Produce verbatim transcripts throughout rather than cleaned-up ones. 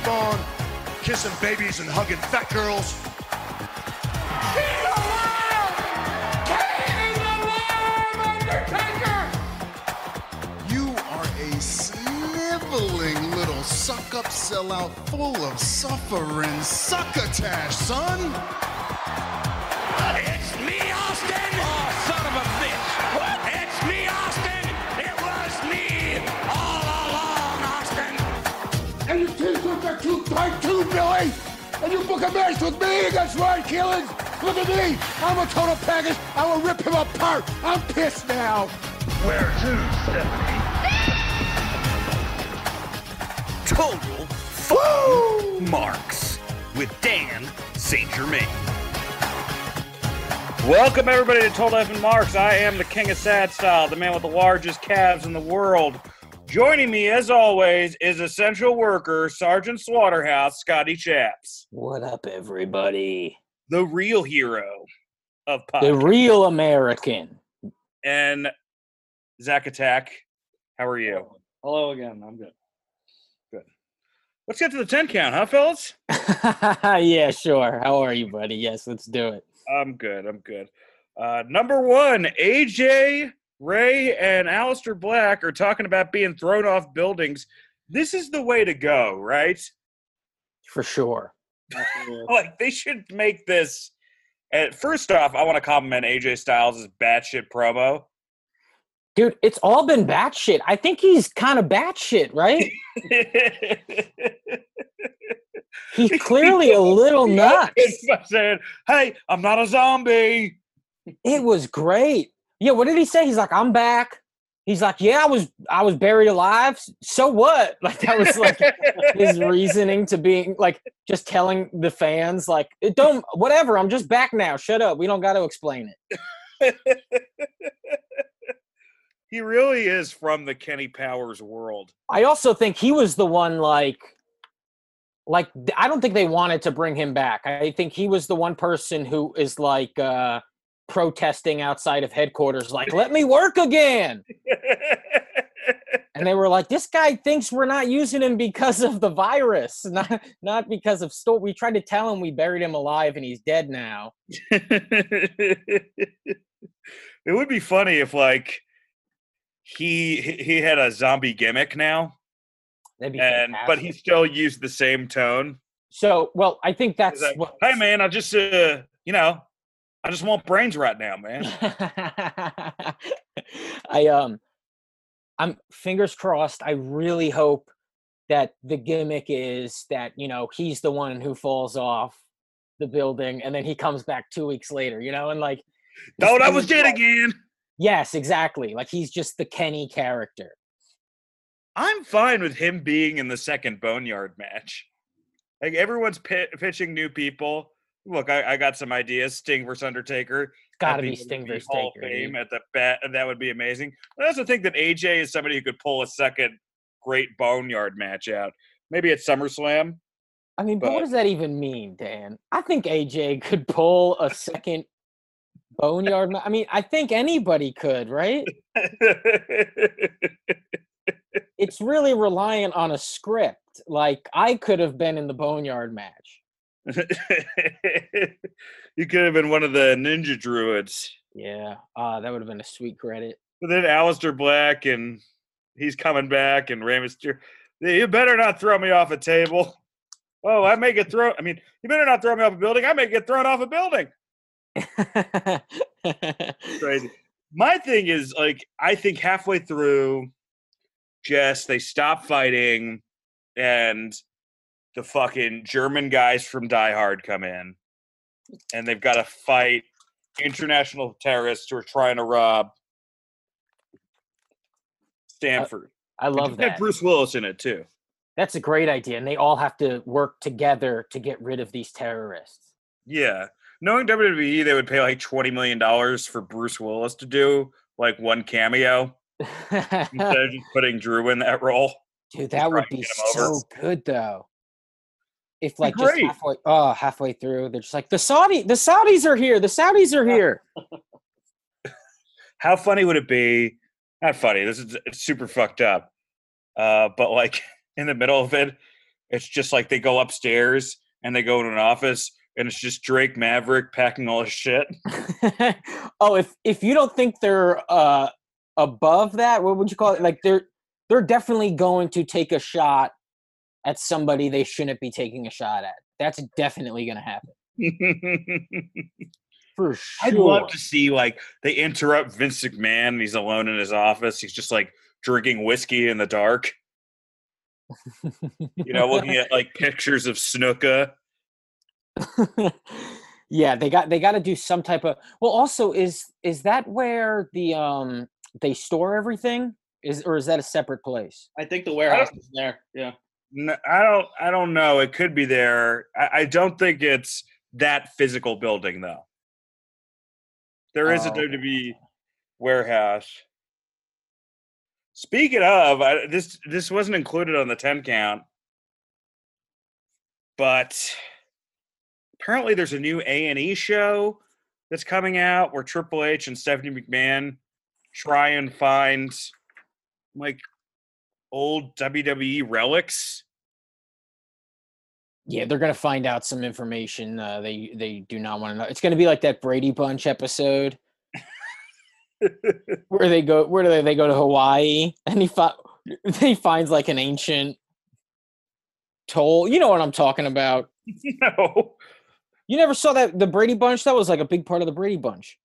keep on kissing babies and hugging fat girls. He's alive! Kane is alive, Undertaker! You are a sniveling little suck-up sellout full of suffering succotash, son! It's me, Austin! Oh, son of a bitch! What? It's me, Austin! It was me all along, Austin! And your t-shirts are too tight too, Billy! And you book a match with me against Ryan Keelan. Look at me. I'm a total package. I will rip him apart. I'm pissed now. Where to, Stephanie? Total full marks with Dan Saint Germain. Welcome, everybody, to Total F and Marks. I am the king of sad style, the man with the largest calves in the world. Joining me, as always, is essential worker, Sergeant Slaughterhouse, Scotty Chaps. What up, everybody? The real hero of pop. The real American. And Zach Attack, how are you? Hello again. I'm good. Good. Let's get to the ten count, huh, fellas? Yeah, sure. How are you, buddy? Yes, let's do it. I'm good. I'm good. Uh, number one, A J... Ray and Aleister Black are talking about being thrown off buildings. This is the way to go, right? For sure. Like, they should make this. And first off, I want to compliment A J Styles' batshit promo. Dude, it's all been batshit. I think he's kind of batshit, right? He's clearly a little nuts. Saying, hey, I'm not a zombie. It was great. Yeah, what did he say? He's like, I'm back. He's like, yeah, I was I was buried alive. So what? Like, that was like his reasoning to being like, just telling the fans, like, it don't, whatever, I'm just back now. Shut up. We don't got to explain it. He really is from the Kenny Powers world. I also think he was the one, like, like, I don't think they wanted to bring him back. I think he was the one person who is like, uh, protesting outside of headquarters, like, let me work again. And they were like, this guy thinks we're not using him because of the virus, not not because of store. We tried to tell him we buried him alive and he's dead now. It would be funny if, like, he he had a zombie gimmick now. That'd be and fantastic. But he still used the same tone. So, well, I think that's like, what, hey man, I just uh you know I just want brains right now, man. I um, I'm fingers crossed. I really hope that the gimmick is that, you know, he's the one who falls off the building, and then he comes back two weeks later, you know, and like, no, that was dead again. Yes, exactly. Like, he's just the Kenny character. I'm fine with him being in the second Boneyard match. Like, everyone's pit- pitching new people. Look, I, I got some ideas. Sting versus Undertaker. Gotta be Sting versus Hall of Fame at the bat. That would be amazing. But I also think that A J is somebody who could pull a second great Boneyard match out. Maybe at SummerSlam. I mean, but, but what does that even mean, Dan? I think A J could pull a second Boneyard match. I mean, I think anybody could, right? It's really reliant on a script. Like, I could have been in the Boneyard match. You could have been one of the ninja druids. Yeah, uh, that would have been a sweet credit. But then Aleister Black, and he's coming back, and Rey Mysterio. You better not throw me off a table. Oh, I may get thrown. I mean, you better not throw me off a building. I may get thrown off a building. Crazy. My thing is, like, I think halfway through, Jess, they stop fighting, and the fucking German guys from Die Hard come in, and they've got to fight international terrorists who are trying to rob Stanford. I, I love that. Bruce Willis in it, too. That's a great idea, and they all have to work together to get rid of these terrorists. Yeah. Knowing W W E, they would pay like twenty million dollars for Bruce Willis to do, like, one cameo, instead of just putting Drew in that role. Dude, that would be so good, though. If, like, just halfway, oh, halfway through, they're just like, the Saudi, the Saudis are here. The Saudis are here. How funny would it be? Not funny. This is it's super fucked up. Uh, but, like, in the middle of it, It's just like they go upstairs and they go to an office and it's just Drake Maverick packing all his shit. Oh, if if you don't think they're uh, above that, what would you call it? Like they're they're definitely going to take a shot at somebody they shouldn't be taking a shot at. That's definitely going to happen. For sure. I'd love to see, like, they interrupt Vince McMahon and he's alone in his office. He's just, like, drinking whiskey in the dark. You know, looking at, like, pictures of Snuka. Yeah, they got they got to do some type of – well, also, is is that where the um they store everything? Is Or is that a separate place? I think the warehouse is there, yeah. No, I don't. I don't know. It could be there. I, I don't think it's that physical building, though. There is oh. a W W E warehouse. Speaking of, I, this this wasn't included on the ten count, but apparently there's a new A and E show that's coming out where Triple H and Stephanie McMahon try and find like old W W E relics. Yeah, they're going to find out some information uh, they they do not want to know. It's going to be like that Brady Bunch episode where they go where do they, they go to Hawaii and he fi- they finds like an ancient toll. You know what I'm talking about? No. You never saw that the Brady Bunch? That was like a big part of the Brady Bunch.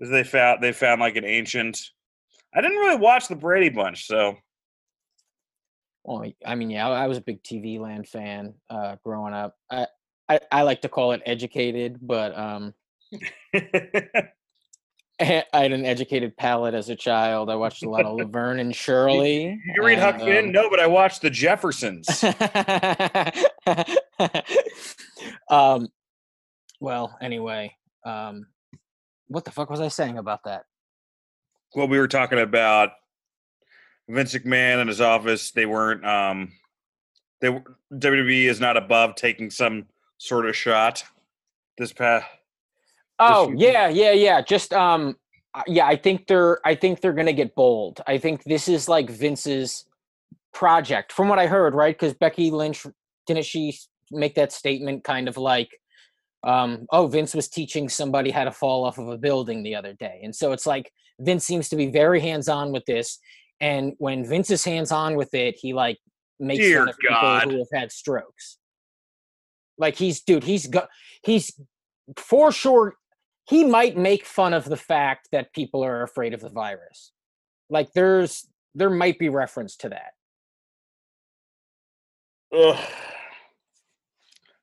They found they found like an ancient. I didn't really watch the Brady Bunch, so Well, I mean, yeah, I was a big T V Land fan uh, growing up. I, I I like to call it educated, but um, I had an educated palate as a child. I watched a lot of Laverne and Shirley. Did you read Huck Finn? Um, no, but I watched The Jeffersons. um, well, anyway, um, what the fuck was I saying about that? Well, we were talking about Vince McMahon and his office, they weren't um, – they W W E is not above taking some sort of shot this past – Oh, this yeah, yeah, yeah. Just um, – yeah, I think they're I think they're going to get bold. I think this is like Vince's project from what I heard, right? Because Becky Lynch, didn't she make that statement kind of like, um, oh, Vince was teaching somebody how to fall off of a building the other day. And so it's like Vince seems to be very hands-on with this. And when Vince is hands-on with it, he, like, makes fun of people who have had strokes. Like, he's, dude, he's, go- he's for sure, he might make fun of the fact that people are afraid of the virus. Like, there's, there might be reference to that. Ugh.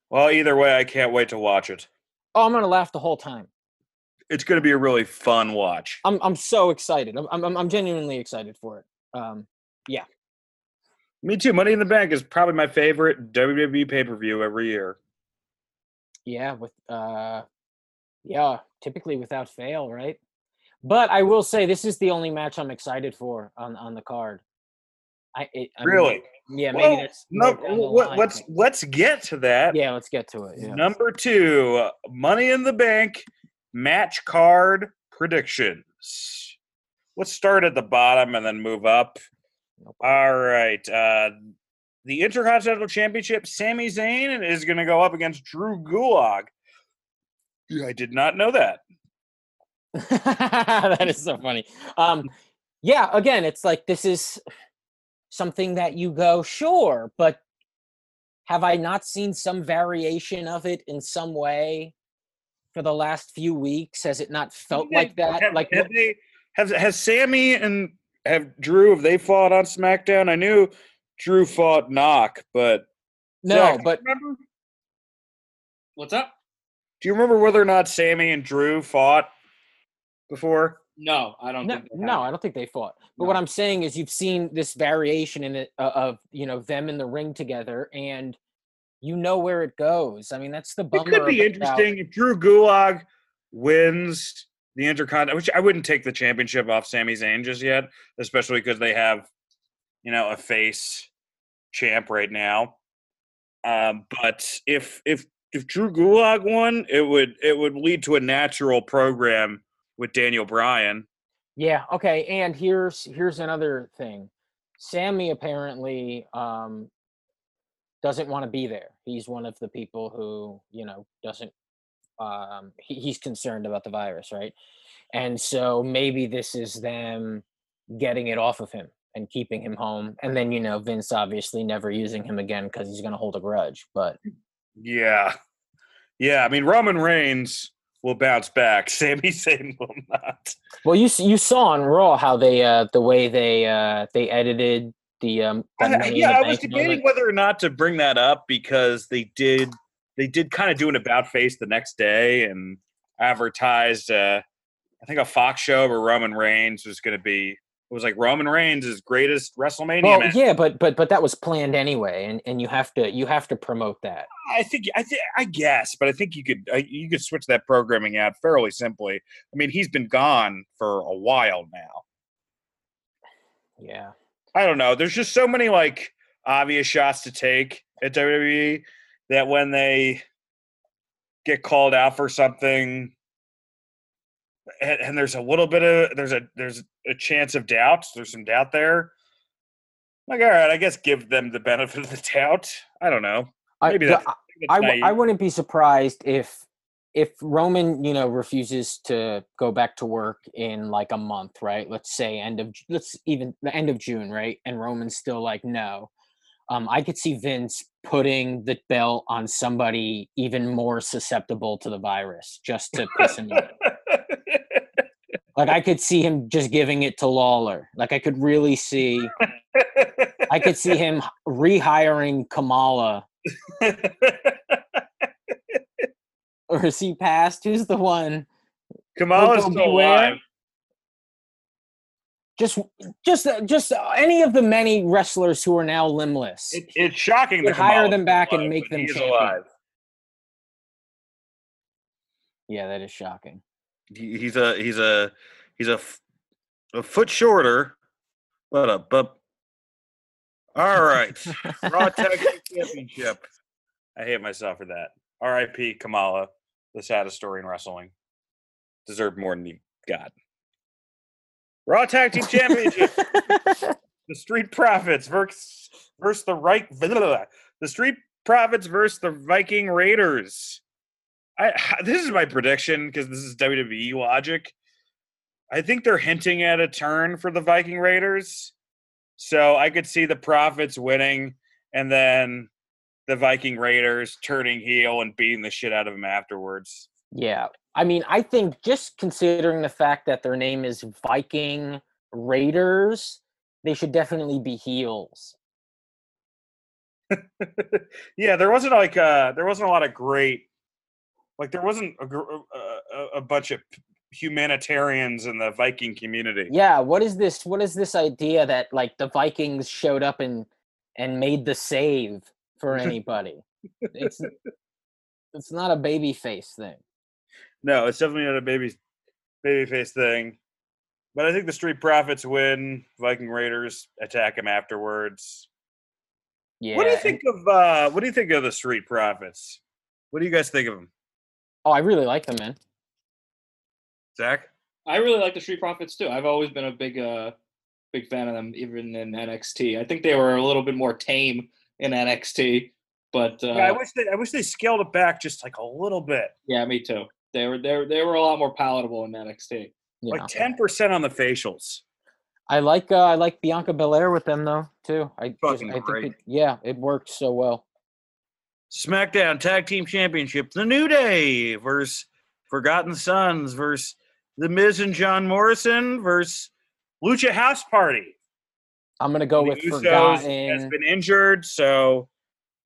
Well, either way, I can't wait to watch it. Oh, I'm going to laugh the whole time. It's going to be a really fun watch. I'm I'm so excited. I'm I'm I'm genuinely excited for it. Um, yeah. Me too. Money in the Bank is probably my favorite W W E pay-per-view every year. Yeah, with uh, yeah, typically without fail, right? But I will say this is the only match I'm excited for on, on the card. I, it, I really? Mean, yeah. Well, maybe that's no. What, let's let's get to that. Yeah, let's get to it. Yeah. Number two, uh, Money in the Bank. Match card predictions. Let's start at the bottom and then move up. All right. Uh, the Intercontinental Championship, Sami Zayn is going to go up against Drew Gulak. I did not know that. That is so funny. Um, yeah, again, it's like this is something that you go, sure, but have I not seen some variation of it in some way? For the last few weeks, has it not felt like that? Have, like have they, have has Sammy and have Drew? Have they fought on SmackDown? I knew Drew fought Knock, but no. Zach, but remember, what's up? Do you remember whether or not Sammy and Drew fought before? No, I don't. No, think they no I don't think they fought. But no. What I'm saying is, you've seen this variation in it uh, of you know them in the ring together and. You know where it goes. I mean, that's the bummer. It could be interesting if Drew Gulak wins the Intercontinental, which I wouldn't take the championship off Sami Zayn just yet, especially because they have, you know, a face champ right now. Um, but if if if Drew Gulak won, it would it would lead to a natural program with Daniel Bryan. Yeah. Okay. And here's here's another thing. Sammy apparently. Um, doesn't want to be there. He's one of the people who, you know, doesn't, um, he, he's concerned about the virus, right? And so maybe this is them getting it off of him and keeping him home. And then, you know, Vince obviously never using him again because he's going to hold a grudge. But yeah. Yeah, I mean, Roman Reigns will bounce back. Sami Zayn will not. Well, you you saw on Raw how they uh, the way they uh, they edited the um. I, yeah, I was debating whether or not to bring that up because they did they did kind of do an about face the next day and advertised uh, I think a Fox show where Roman Reigns was going to be. It was like Roman Reigns' greatest WrestleMania well, match. Yeah, but but but that was planned anyway, and, and you have to you have to promote that. I think I think I guess, but I think you could I, you could switch that programming out fairly simply. I mean, he's been gone for a while now. Yeah, I don't know. There's just so many like obvious shots to take at W W E that when they get called out for something. And, and there's a little bit of there's a there's a chance of doubt. There's some doubt there. Like, all right, I guess give them the benefit of the doubt. I don't know. Maybe I that's, I, that's I, I wouldn't be surprised if if Roman, you know, refuses to go back to work in like a month, right? Let's say end of let's even the end of June, right? And Roman's still like no. Um, I could see Vince putting the belt on somebody even more susceptible to the virus just to piss him off. Like, I could see him just giving it to Lawler. Like, I could really see – I could see him rehiring Kamala. Or is he passed? Who's the one? Kamala's still alive. Just, just, just any of the many wrestlers who are now limbless. It, it's shocking that Kamala's hire them back alive, and make them champions. Alive. Yeah, that is shocking. He's a he's a he's a, a foot shorter, but a but. All right, Raw Tag Team Championship. I hate myself for that. R I P Kamala, the saddest story in wrestling. Deserved more than he got. Raw Tag Team Championship. The Street Profits versus versus the right. The Street Profits versus the Viking Raiders. I, this is my prediction because this is W W E logic. I think they're hinting at a turn for the Viking Raiders. So I could see the Profits winning and then the Viking Raiders turning heel and beating the shit out of them afterwards. Yeah. I mean, I think just considering the fact that their name is Viking Raiders, they should definitely be heels. Yeah, there wasn't like a, there wasn't a lot of great Like, there wasn't a, a, a bunch of humanitarians in the Viking community. Yeah, what is this? What is this idea that, like, the Vikings showed up and, and made the save for anybody? It's it's not a babyface thing. No, it's definitely not a baby babyface thing. But I think the Street Profits win. Viking Raiders attack him afterwards. Yeah. What do you think of uh, What do you think of the Street Profits? What do you guys think of them? Oh, I really like them, man. Zach? I really like the Street Profits, too. I've always been a big uh, big fan of them, even in N X T. I think they were a little bit more tame in N X T. But uh, yeah, I wish they I wish they scaled it back just like a little bit. Yeah, me too. They were, they were, they were a lot more palatable in N X T. Yeah. Like ten percent on the facials. I like uh, I like Bianca Belair with them, though, too. I, Fucking just, I great. Think it, yeah, it worked so well. SmackDown Tag Team Championship, The New Day versus Forgotten Sons versus The Miz and John Morrison versus Lucha House Party. I'm going to go with Forgotten. Has been injured, so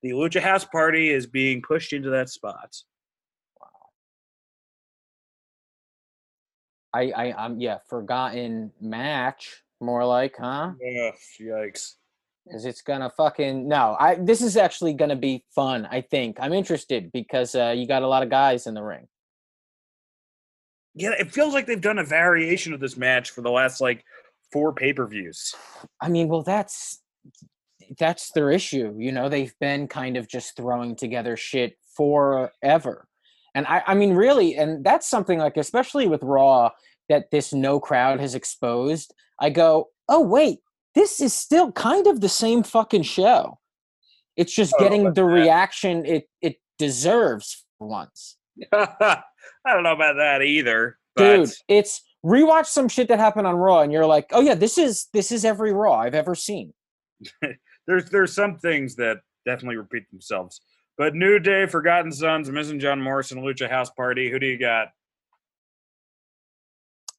the Lucha House Party is being pushed into that spot. Wow. I, I, I'm, yeah, Forgotten match, more like, huh? Yeah, yikes. Because it's going to fucking – no, I this is actually going to be fun, I think. I'm interested because uh, you got a lot of guys in the ring. Yeah, it feels like they've done a variation of this match for the last, like, four pay-per-views. I mean, well, that's that's their issue. You know, they've been kind of just throwing together shit forever. And, I, I mean, really, and that's something, like, especially with Raw, that this no crowd has exposed. I go, oh, wait. This is still kind of the same fucking show. It's just oh, getting the that. reaction it, it deserves for once. I don't know about that either. But. Dude, it's rewatch some shit that happened on Raw, and you're like, oh yeah, this is this is every Raw I've ever seen. there's there's some things that definitely repeat themselves. But New Day, Forgotten Sons, Miz and John Morrison, Lucha House Party. Who do you got?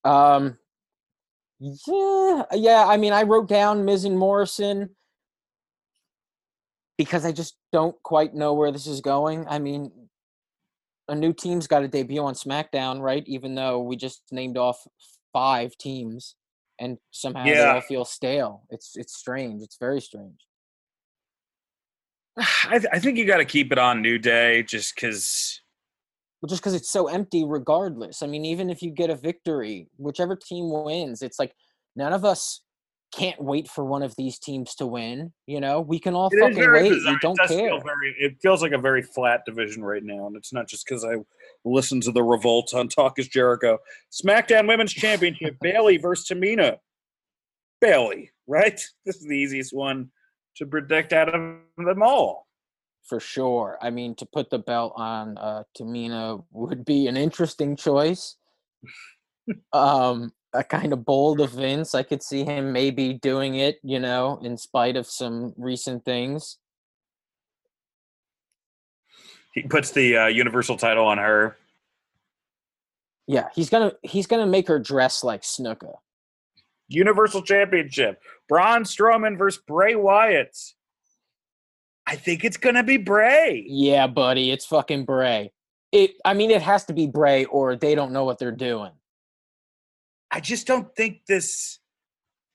Um, yeah, yeah. I mean, I wrote down Miz and Morrison because I just don't quite know where this is going. I mean, a new team's got a debut on SmackDown, right? Even though we just named off five teams, and somehow yeah. they all feel stale. It's it's strange. It's very strange. I, th- I think you got to keep it on New Day just because. Well, just because it's so empty regardless. I mean, even if you get a victory, whichever team wins, it's like none of us can't wait for one of these teams to win. You know, we can all it fucking wait. Bizarre. We don't it care. Feel very, it feels like a very flat division right now, and it's not just because I listen to the Revolt on Talk is Jericho. SmackDown Women's Championship, Bayley versus Tamina. Bayley, right? This is the easiest one to predict out of them all. For sure. I mean, to put the belt on uh, Tamina would be an interesting choice. um, a kind of bold of Vince. I could see him maybe doing it, you know, in spite of some recent things. He puts the uh, Universal title on her. Yeah, he's gonna he's gonna make her dress like Snuka. Universal Championship. Braun Strowman versus Bray Wyatt. I think it's going to be Bray. Yeah, buddy, it's fucking Bray. It. I mean, it has to be Bray or they don't know what they're doing. I just don't think this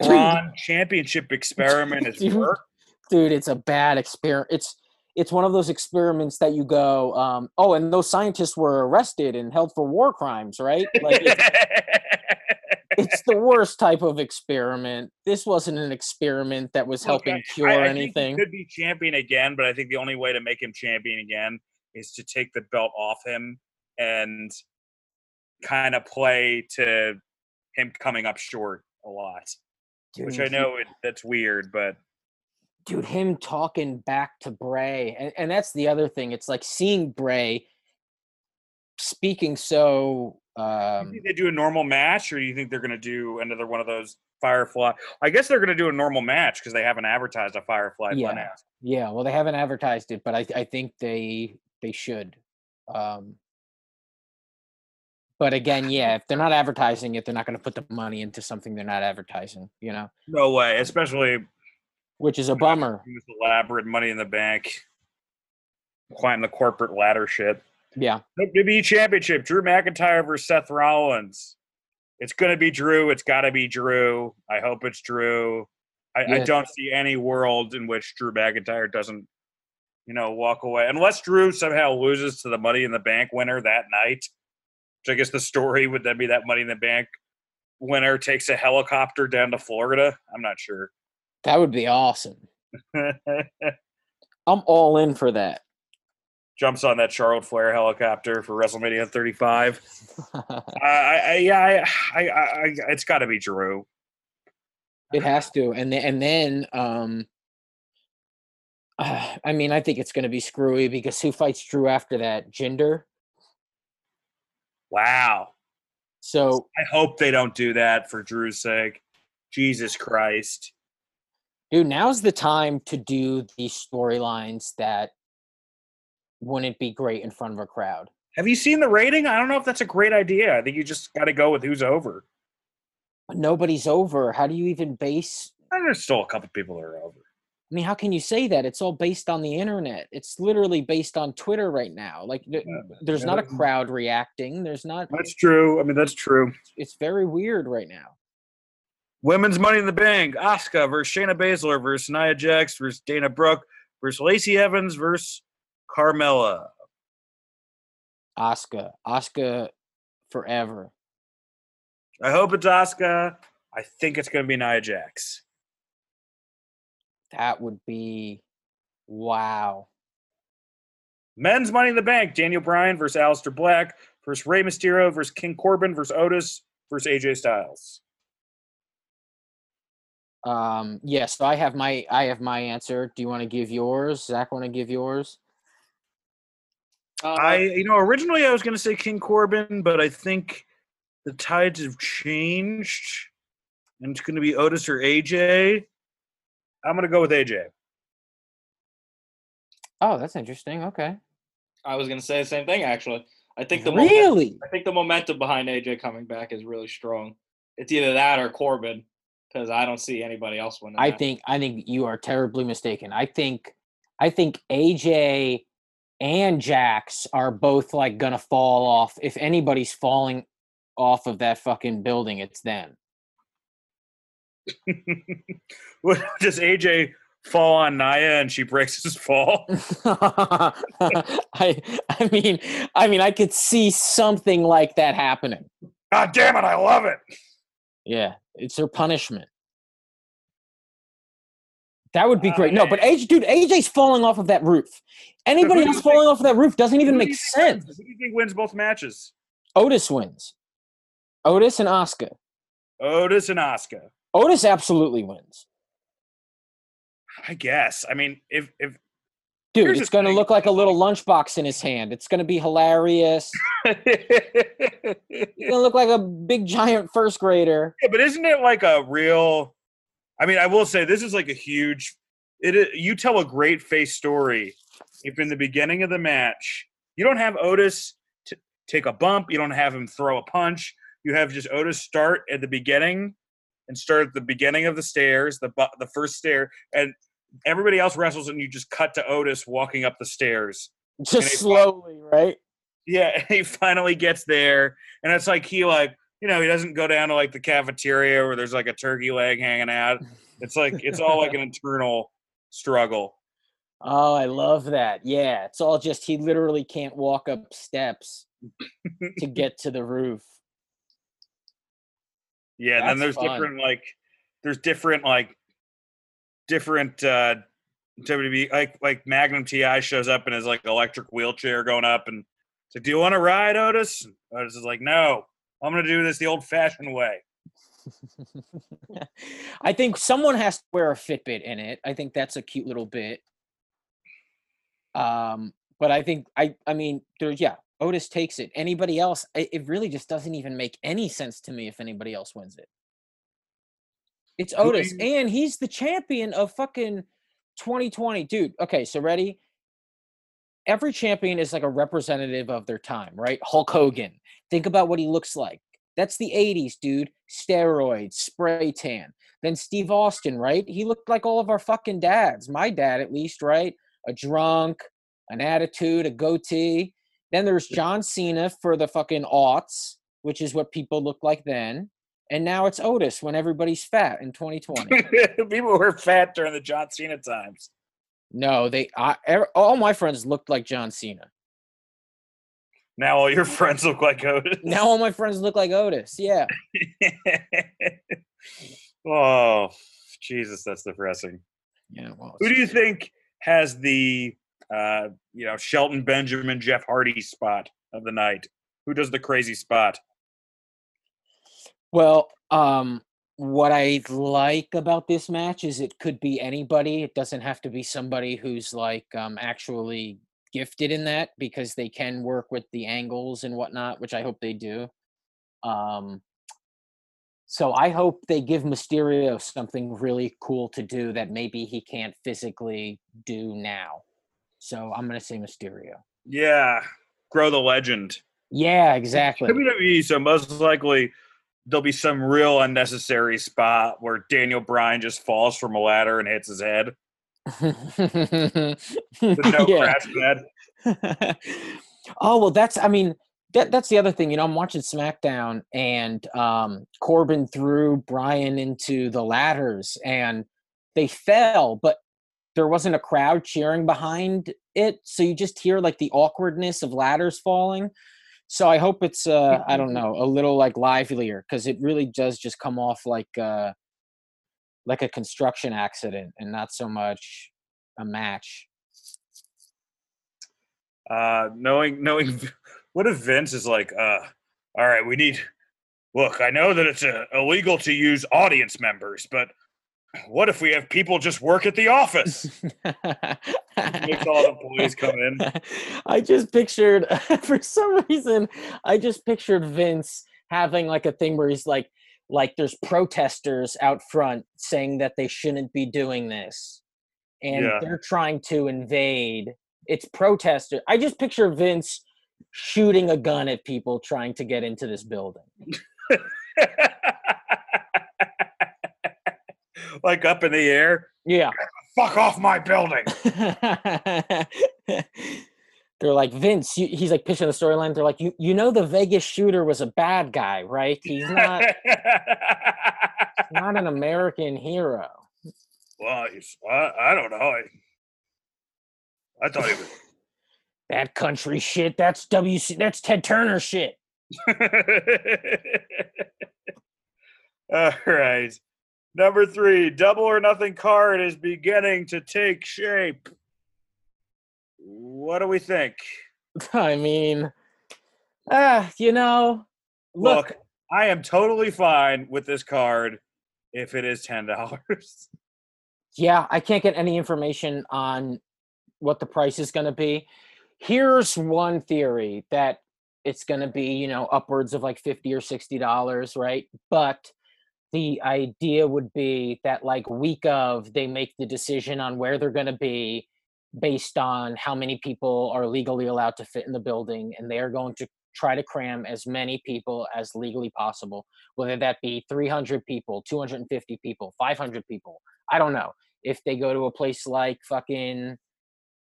Braun championship experiment has dude, worked. Dude, it's a bad experiment. It's it's one of those experiments that you go, um, oh, and those scientists were arrested and held for war crimes, right? Like, it's, it's the worst type of experiment. This wasn't an experiment that was helping okay. cure I, I anything. Think he could be champion again, but I think the only way to make him champion again is to take the belt off him and kind of play to him coming up short a lot. Dude, which I know it, that's weird, but... Dude, him talking back to Bray. And, and that's the other thing. It's like seeing Bray speaking so... Um, do you think they do a normal match, or do you think they're going to do another one of those Firefly? I guess they're going to do a normal match because they haven't advertised a Firefly yeah. Funhouse. Yeah, well, they haven't advertised it, but I, I think they they should. Um, but again, yeah, if they're not advertising it, they're not going to put the money into something they're not advertising. You know, no way, especially which is a bummer. Elaborate Money in the Bank, climb the corporate ladder shit. Yeah. W W E Championship, Drew McIntyre versus Seth Rollins. It's going to be Drew. It's got to be Drew. I hope it's Drew. I, yeah. I don't see any world in which Drew McIntyre doesn't, you know, walk away. Unless Drew somehow loses to the Money in the Bank winner that night, which I guess the story would then be that Money in the Bank winner takes a helicopter down to Florida. I'm not sure. That would be awesome. I'm all in for that. Jumps on that Charlotte Flair helicopter for WrestleMania thirty-five. uh, I, I, yeah, I, I, I, it's got to be Drew. It has to, and then, and then, um, uh, I mean, I think it's going to be screwy because who fights Drew after that? Jinder. Wow. So I hope they don't do that for Drew's sake. Jesus Christ, dude! Now's the time to do these storylines that. Wouldn't it be great in front of a crowd? Have you seen the rating? I don't know if that's a great idea. I think you just got to go with who's over. But nobody's over. How do you even base? There's still a couple people that are over. I mean, how can you say that? It's all based on the internet. It's literally based on Twitter right now. Like, yeah, there's yeah, not a crowd reacting. There's not. That's true. I mean, that's true. It's very weird right now. Women's Money in the Bank. Asuka versus Shayna Baszler versus Nia Jax versus Dana Brooke versus Lacey Evans versus Carmella. Asuka. Asuka forever. I hope it's Asuka. I think it's going to be Nia Jax. That would be wow. Men's Money in the Bank. Daniel Bryan versus Aleister Black versus Rey Mysterio versus King Corbin versus Otis versus A J Styles. Um, yes, yeah, so I have my I have my answer. Do you want to give yours? Zach, want to give yours? Uh, I you know originally I was going to say King Corbin, but I think the tides have changed, and it's going to be Otis or A J. I'm going to go with A J. Oh, that's interesting. Okay. I was going to say the same thing, actually. I think the really, momentum, I think the momentum behind A J coming back is really strong. It's either that or Corbin, because I don't see anybody else winning. I that. think I think you are terribly mistaken. I think I think A J and Jax are both like gonna fall off. If anybody's falling off of that fucking building, it's them. Well, does A J fall on Nia and she breaks his fall? I I mean I mean I could see something like that happening. God damn it, I love it. Yeah, it's her punishment. That would be great. No, but A J, dude, A J's falling off of that roof. Anybody else falling think, off of that roof doesn't even make sense. Who do you think wins both matches? Otis wins. Otis and Asuka. Otis and Asuka. Otis absolutely wins. I guess. I mean, if if dude, it's going to look like a little lunchbox in his hand. It's going to be hilarious. It's going to look like a big giant first grader. Yeah, but isn't it like a real? I mean, I will say this is like a huge. It you tell a great face story if in the beginning of the match you don't have Otis t- take a bump, you don't have him throw a punch. You have just Otis start at the beginning. And start at the beginning of the stairs, the bu- the first stair, and everybody else wrestles, and you just cut to Otis walking up the stairs, just slowly, finally, right? Yeah, and he finally gets there, and it's like he like you know he doesn't go down to like the cafeteria where there's like a turkey leg hanging out. It's like it's all like an internal struggle. Oh, I love that. Yeah, it's all just he literally can't walk up steps to get to the roof. Yeah, and then there's fun. different like there's different like different uh, W W E like like Magnum T I shows up in his like electric wheelchair going up and it's like, do you want to ride, Otis? And Otis is like, no, I'm gonna do this the old fashioned way. I think someone has to wear a Fitbit in it. I think that's a cute little bit. Um, but I think I I mean there's yeah. Otis takes it. Anybody else, it really just doesn't even make any sense to me if anybody else wins it. It's Otis, and he's the champion of fucking twenty twenty. Dude, okay, so ready? Every champion is like a representative of their time, right? Hulk Hogan. Think about what he looks like. That's the eighties, dude. Steroids, spray tan. Then Steve Austin, right? He looked like all of our fucking dads. My dad, at least, right? A drunk, an attitude, a goatee. Then there's John Cena for the fucking aughts, which is what people looked like then. And now it's Otis when everybody's fat in twenty twenty. People were fat during the John Cena times. No, they. I, all my friends looked like John Cena. Now all your friends look like Otis. Now all my friends look like Otis, yeah. Oh, Jesus, that's depressing. Yeah. Well, who do you think has the... Uh, you know, Shelton Benjamin, Jeff Hardy spot of the night. Who does the crazy spot? Well, um, what I like about this match is it could be anybody. It doesn't have to be somebody who's like um, actually gifted in that because they can work with the angles and whatnot, which I hope they do. Um, so I hope they give Mysterio something really cool to do that maybe he can't physically do now. So I'm going to say Mysterio. Yeah. Grow the legend. Yeah, exactly. W W E, so most likely there'll be some real unnecessary spot where Daniel Bryan just falls from a ladder and hits his head. With no crash pad. Oh, well, that's, I mean, that that's the other thing. You know, I'm watching SmackDown and um, Corbin threw Bryan into the ladders and they fell, but there wasn't a crowd cheering behind it, so you just hear like the awkwardness of ladders falling. So I hope it's uh I don't know, a little like livelier, because it really does just come off like uh like a construction accident and not so much a match. Uh knowing knowing what if Vince is like, uh all right, we need look, I know that it's uh, illegal to use audience members, but what if we have people just work at the office? Makes all the employees come in. I just pictured, for some reason, I just pictured Vince having like a thing where he's like, like there's protesters out front saying that they shouldn't be doing this. And yeah. they're trying to invade. It's protesters. I just picture Vince shooting a gun at people trying to get into this building. Like up in the air? Yeah. Fuck off my building. They're like, Vince, he's like pitching the storyline. They're like, you you know the Vegas shooter was a bad guy, right? He's not, he's not an American hero. Well, I, I don't know. I, I thought he was... That country shit, that's W C, that's Ted Turner shit. All right. Number three, Double or Nothing card is beginning to take shape. What do we think? I mean, uh, you know, look. look, I am totally fine with this card if it is ten dollars. Yeah, I can't get any information on what the price is going to be. Here's one theory that it's going to be, you know, upwards of like fifty or sixty dollars, right? But the idea would be that like week of, they make the decision on where they're going to be based on how many people are legally allowed to fit in the building, and they are going to try to cram as many people as legally possible, whether that be three hundred people, two hundred fifty people, five hundred people. I don't know. If they go to a place like fucking,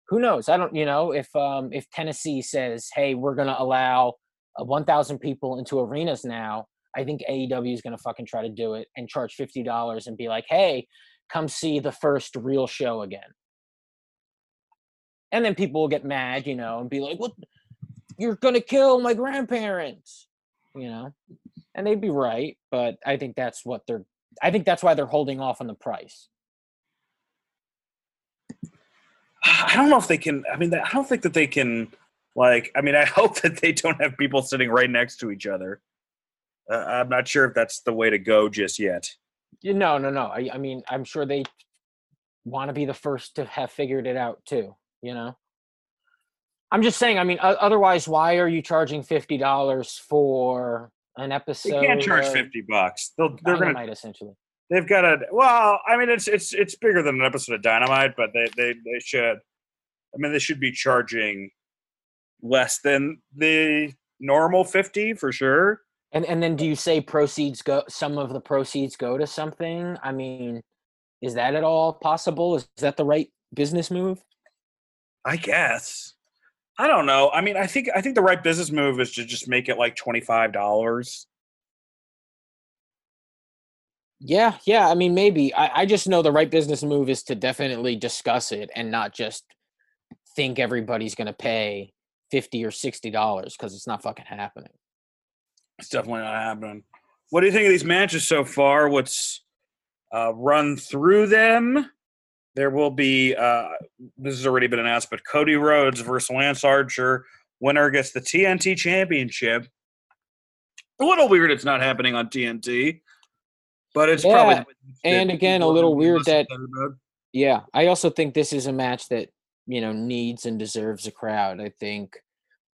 who knows? I don't, you know, if um, if Tennessee says, hey, we're going to allow one thousand people into arenas now, I think A E W is going to fucking try to do it and charge fifty dollars and be like, hey, come see the first real show again. And then people will get mad, you know, and be like, what? You're going to kill my grandparents, you know? And they'd be right, but I think that's what they're, I think that's why they're holding off on the price. I don't know if they can, I mean, I don't think that they can, like, I mean, I hope that they don't have people sitting right next to each other. Uh, I'm not sure if that's the way to go just yet. No, no, no. I, I mean, I'm sure they want to be the first to have figured it out too, you know? I'm just saying, I mean, otherwise, why are you charging fifty dollars for an episode? They can't charge fifty bucks. They'll, they're going to, essentially. They've got a, well, I mean, it's it's it's bigger than an episode of Dynamite, but they, they, they should, I mean, they should be charging less than the normal fifty for sure. And and then do you say proceeds go, some of the proceeds go to something? I mean, is that at all possible? Is that the right business move? I guess. I don't know. I mean, I think I think the right business move is to just make it like twenty-five dollars. Yeah, yeah. I mean, maybe. I, I just know the right business move is to definitely discuss it and not just think everybody's going to pay fifty or sixty dollars, because it's not fucking happening. It's definitely not happening. What do you think of these matches so far? Let's uh, run through them. There will be, uh, this has already been announced, but Cody Rhodes versus Lance Archer. Winner gets the T N T Championship. A little weird it's not happening on T N T. But it's yeah. probably and again a little weird that yeah. I also think this is a match that, you know, needs and deserves a crowd. I think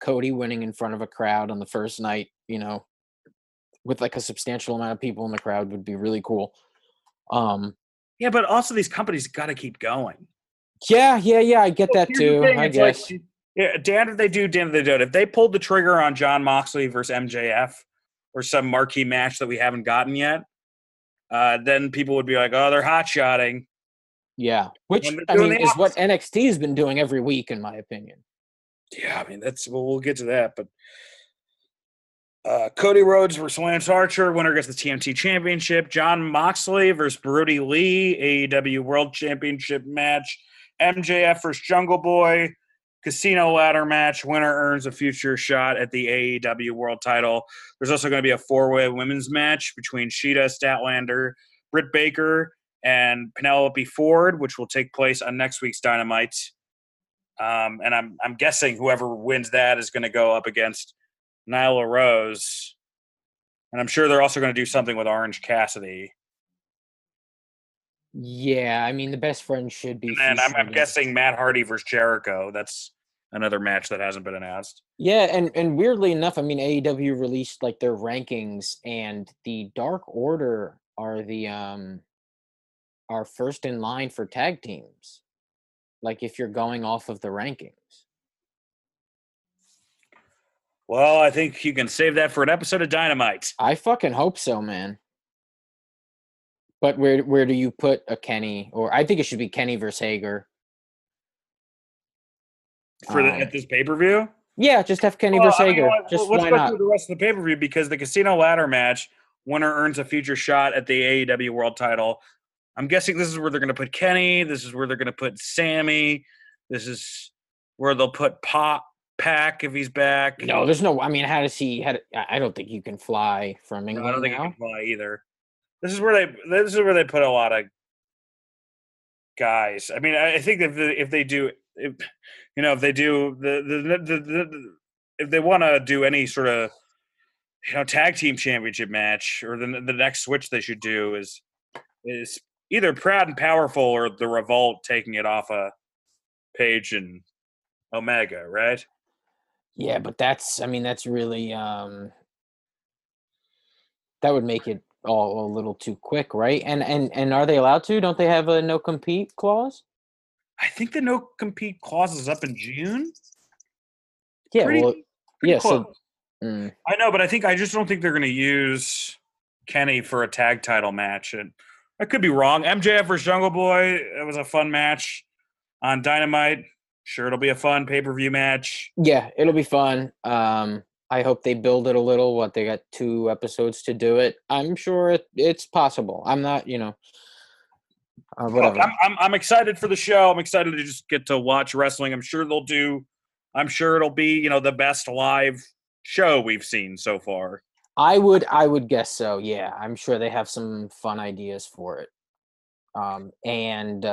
Cody winning in front of a crowd on the first night, you know, with like a substantial amount of people in the crowd would be really cool. Um, yeah, but also these companies got to keep going. Yeah, yeah, yeah. I get well, that too. Thing, I guess. Like, yeah, damn if they do, damn if they don't. If they pulled the trigger on John Moxley versus M J F or some marquee match that we haven't gotten yet. Uh, then people would be like, oh, they're hot-shotting. Yeah, which, I mean, is what N X T has been doing every week, in my opinion. Yeah, I mean, that's well, we'll get to that. But uh, Cody Rhodes versus Lance Archer. Winner gets the T N T Championship. John Moxley versus Brody Lee. A E W World Championship match. M J F versus Jungle Boy. Casino ladder match. Winner earns a future shot at the A E W world title. There's also going to be a four-way women's match between Sheeta, Statlander, Britt Baker, and Penelope Ford, which will take place on next week's Dynamite. Um, and I'm I'm guessing whoever wins that is going to go up against Nyla Rose. And I'm sure they're also going to do something with Orange Cassidy. Yeah, I mean, the best friend should be. And I'm, I'm guessing Matt Hardy versus Jericho. That's another match that hasn't been announced. Yeah, and, and weirdly enough, I mean, A E W released like their rankings, and the Dark Order are the um are first in line for tag teams. Like if you're going off of the rankings. Well, I think you can save that for an episode of Dynamite. I fucking hope so, man. But where where do you put a Kenny? Or I think it should be Kenny versus Hager. For the, um, at this pay-per-view? Yeah, just have Kenny well, versus Hager. I mean, just let's why go not? through the rest of the pay-per-view, because the Casino Ladder match, winner earns a future shot at the A E W World title. I'm guessing this is where they're going to put Kenny. This is where they're going to put Sammy. This is where they'll put Pop. Pack if he's back. No, there's no. I mean, how does he? How do, I don't think you can fly from England. No, I don't think now. He can fly either. This is where they. This is where they put a lot of guys. I mean, I think if they, if they do, if, you know, if they do the the, the, the, the if they want to do any sort of, you know, tag team championship match, or the the next switch they should do is is either Proud and Powerful or the Revolt taking it off a Page and Omega, right? Yeah, but that's, I mean, that's really, um, that would make it all a little too quick, right? And and and are they allowed to? Don't they have a no-compete clause? I think the no-compete clause is up in June. Yeah, pretty, well, pretty yeah. So, mm. I know, but I think, I just don't think they're going to use Kenny for a tag title match. And I could be wrong. M J F versus Jungle Boy, it was a fun match on Dynamite. Sure, it'll be a fun pay-per-view match. Yeah, it'll be fun. Um, I hope they build it a little. What, they got two episodes to do it. I'm sure it, it's possible. I'm not, you know, uh, whatever. Look, I'm, I'm I'm excited for the show. I'm excited to just get to watch wrestling. I'm sure they'll do. I'm sure it'll be, you know, the best live show we've seen so far. I would I would guess so. Yeah, I'm sure they have some fun ideas for it. Um, and uh,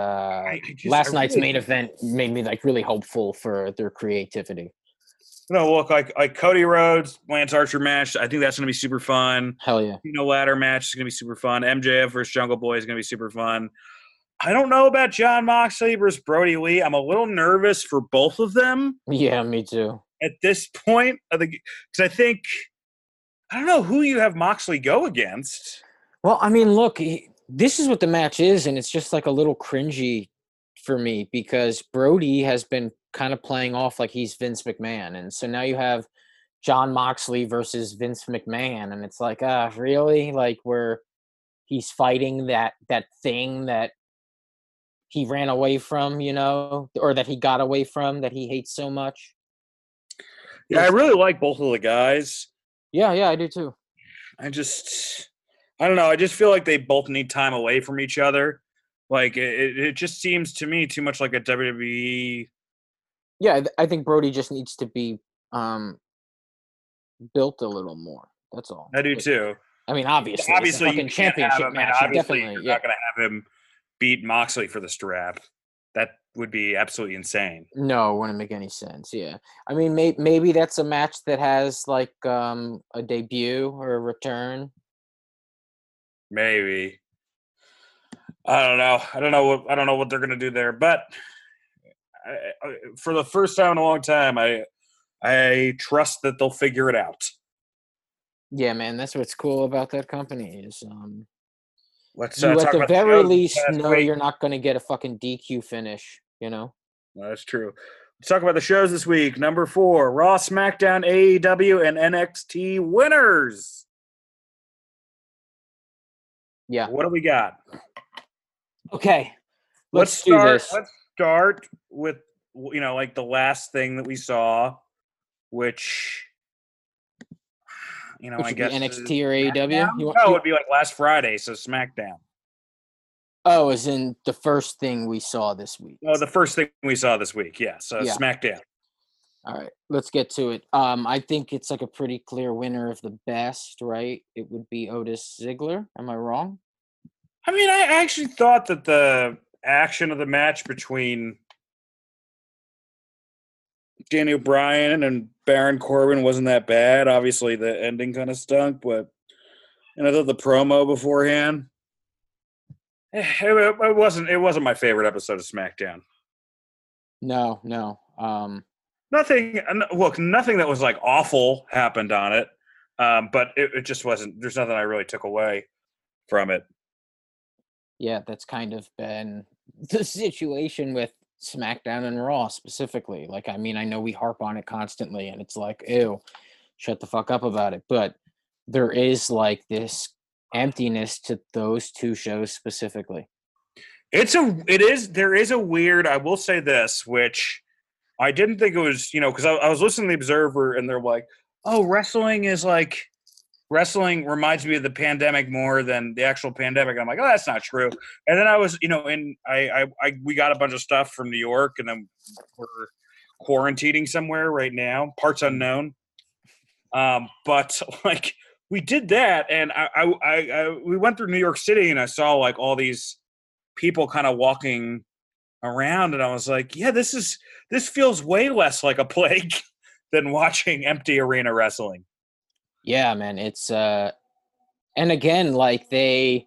I, I just, last I night's really, main event made me like really hopeful for their creativity. You know, look, like like Cody Rhodes, Lance Archer match, I think that's going to be super fun. Hell yeah. You know, ladder match is going to be super fun. M J F versus Jungle Boy is going to be super fun. I don't know about John Moxley versus Brody Lee. I'm a little nervous for both of them. Yeah, me too. At this point, I think, because I think, I don't know who you have Moxley go against. Well, I mean, look, he, this is what the match is, and it's just like a little cringy for me because Brody has been kind of playing off like he's Vince McMahon. And so now you have John Moxley versus Vince McMahon, and it's like, ah, uh, really? Like where he's fighting that, that thing that he ran away from, you know, or that he got away from, that he hates so much. Yeah, I really like both of the guys. Yeah, yeah, I do too. I just... I don't know. I just feel like they both need time away from each other. Like, it, it just seems to me too much like a W W E. Yeah, I think Brody just needs to be um, built a little more. That's all. I do, it, too. I mean, obviously. Obviously, you championship him, match. Obviously, you're yeah. not going to have him beat Moxley for the strap. That would be absolutely insane. No, it wouldn't make any sense, yeah. I mean, may- maybe that's a match that has, like, um, a debut or a return. Maybe. I don't know. I don't know what I don't know what they're going to do there. But I, I, for the first time in a long time, I I trust that they'll figure it out. Yeah, man, that's what's cool about that company is um, let's uh, you at the very least know you're not going to get a fucking D Q finish. You know, no, that's true. Let's talk about the shows this week. Number four: Raw, SmackDown, A E W, and N X T winners. Yeah. What do we got? Okay. Let's, let's start, do this. Let's start with, you know, like the last thing that we saw, which, you know, which I guess. N X T or A E W? You want, no, you, it would be like last Friday, so SmackDown. Oh, as in the first thing we saw this week. Oh, the first thing we saw this week, yeah. So yeah. SmackDown. All right. Let's get to it. Um, I think it's like a pretty clear winner of the best, right? It would be Otis Ziggler. Am I wrong? I mean, I actually thought that the action of the match between Daniel Bryan and Baron Corbin wasn't that bad. Obviously, the ending kind of stunk, but and I thought the promo beforehand It, it wasn't. It wasn't my favorite episode of SmackDown. No, no. Um, nothing. Look, nothing that was like awful happened on it. Um, but it, it just wasn't. There's nothing I really took away from it. Yeah, that's kind of been the situation with SmackDown and Raw specifically. Like, I mean, I know we harp on it constantly, and it's like, ew, shut the fuck up about it. But there is like this emptiness to those two shows specifically. It's a, it is, there is a weird, I will say this, which I didn't think it was, you know, because I, I was listening to The Observer and they're like, oh, wrestling is like, wrestling reminds me of the pandemic more than the actual pandemic. And I'm like, oh, that's not true. And then I was, you know, and I, I, I, we got a bunch of stuff from New York and then we're quarantining somewhere right now, parts unknown. Um, but like, we did that, and I, I, I, I, we went through New York City, and I saw like all these people kind of walking around, and I was like, "Yeah, this is this feels way less like a plague than watching empty arena wrestling." Yeah, man, it's uh, and again, like they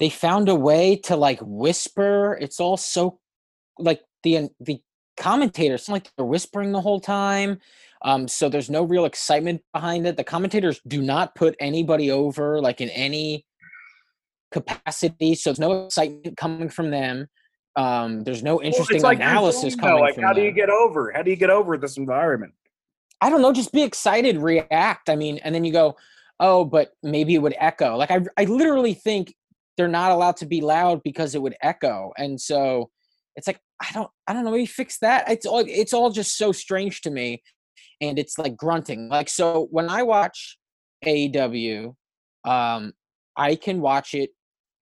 they found a way to like whisper. It's all so like the the commentators sound like they're whispering the whole time. Um, so there's no real excitement behind it. The commentators do not put anybody over, like, in any capacity. So there's no excitement coming from them. Um, there's no interesting well, like analysis coming like, from how them. How do you get over? How do you get over this environment? I don't know. Just be excited. React. I mean, and then you go, oh, but maybe it would echo. Like, I, I literally think they're not allowed to be loud because it would echo. And so it's like, I don't I don't know. Maybe fix that. It's all, it's all just so strange to me. And it's like grunting. Like, so when I watch A E W, um, I can watch it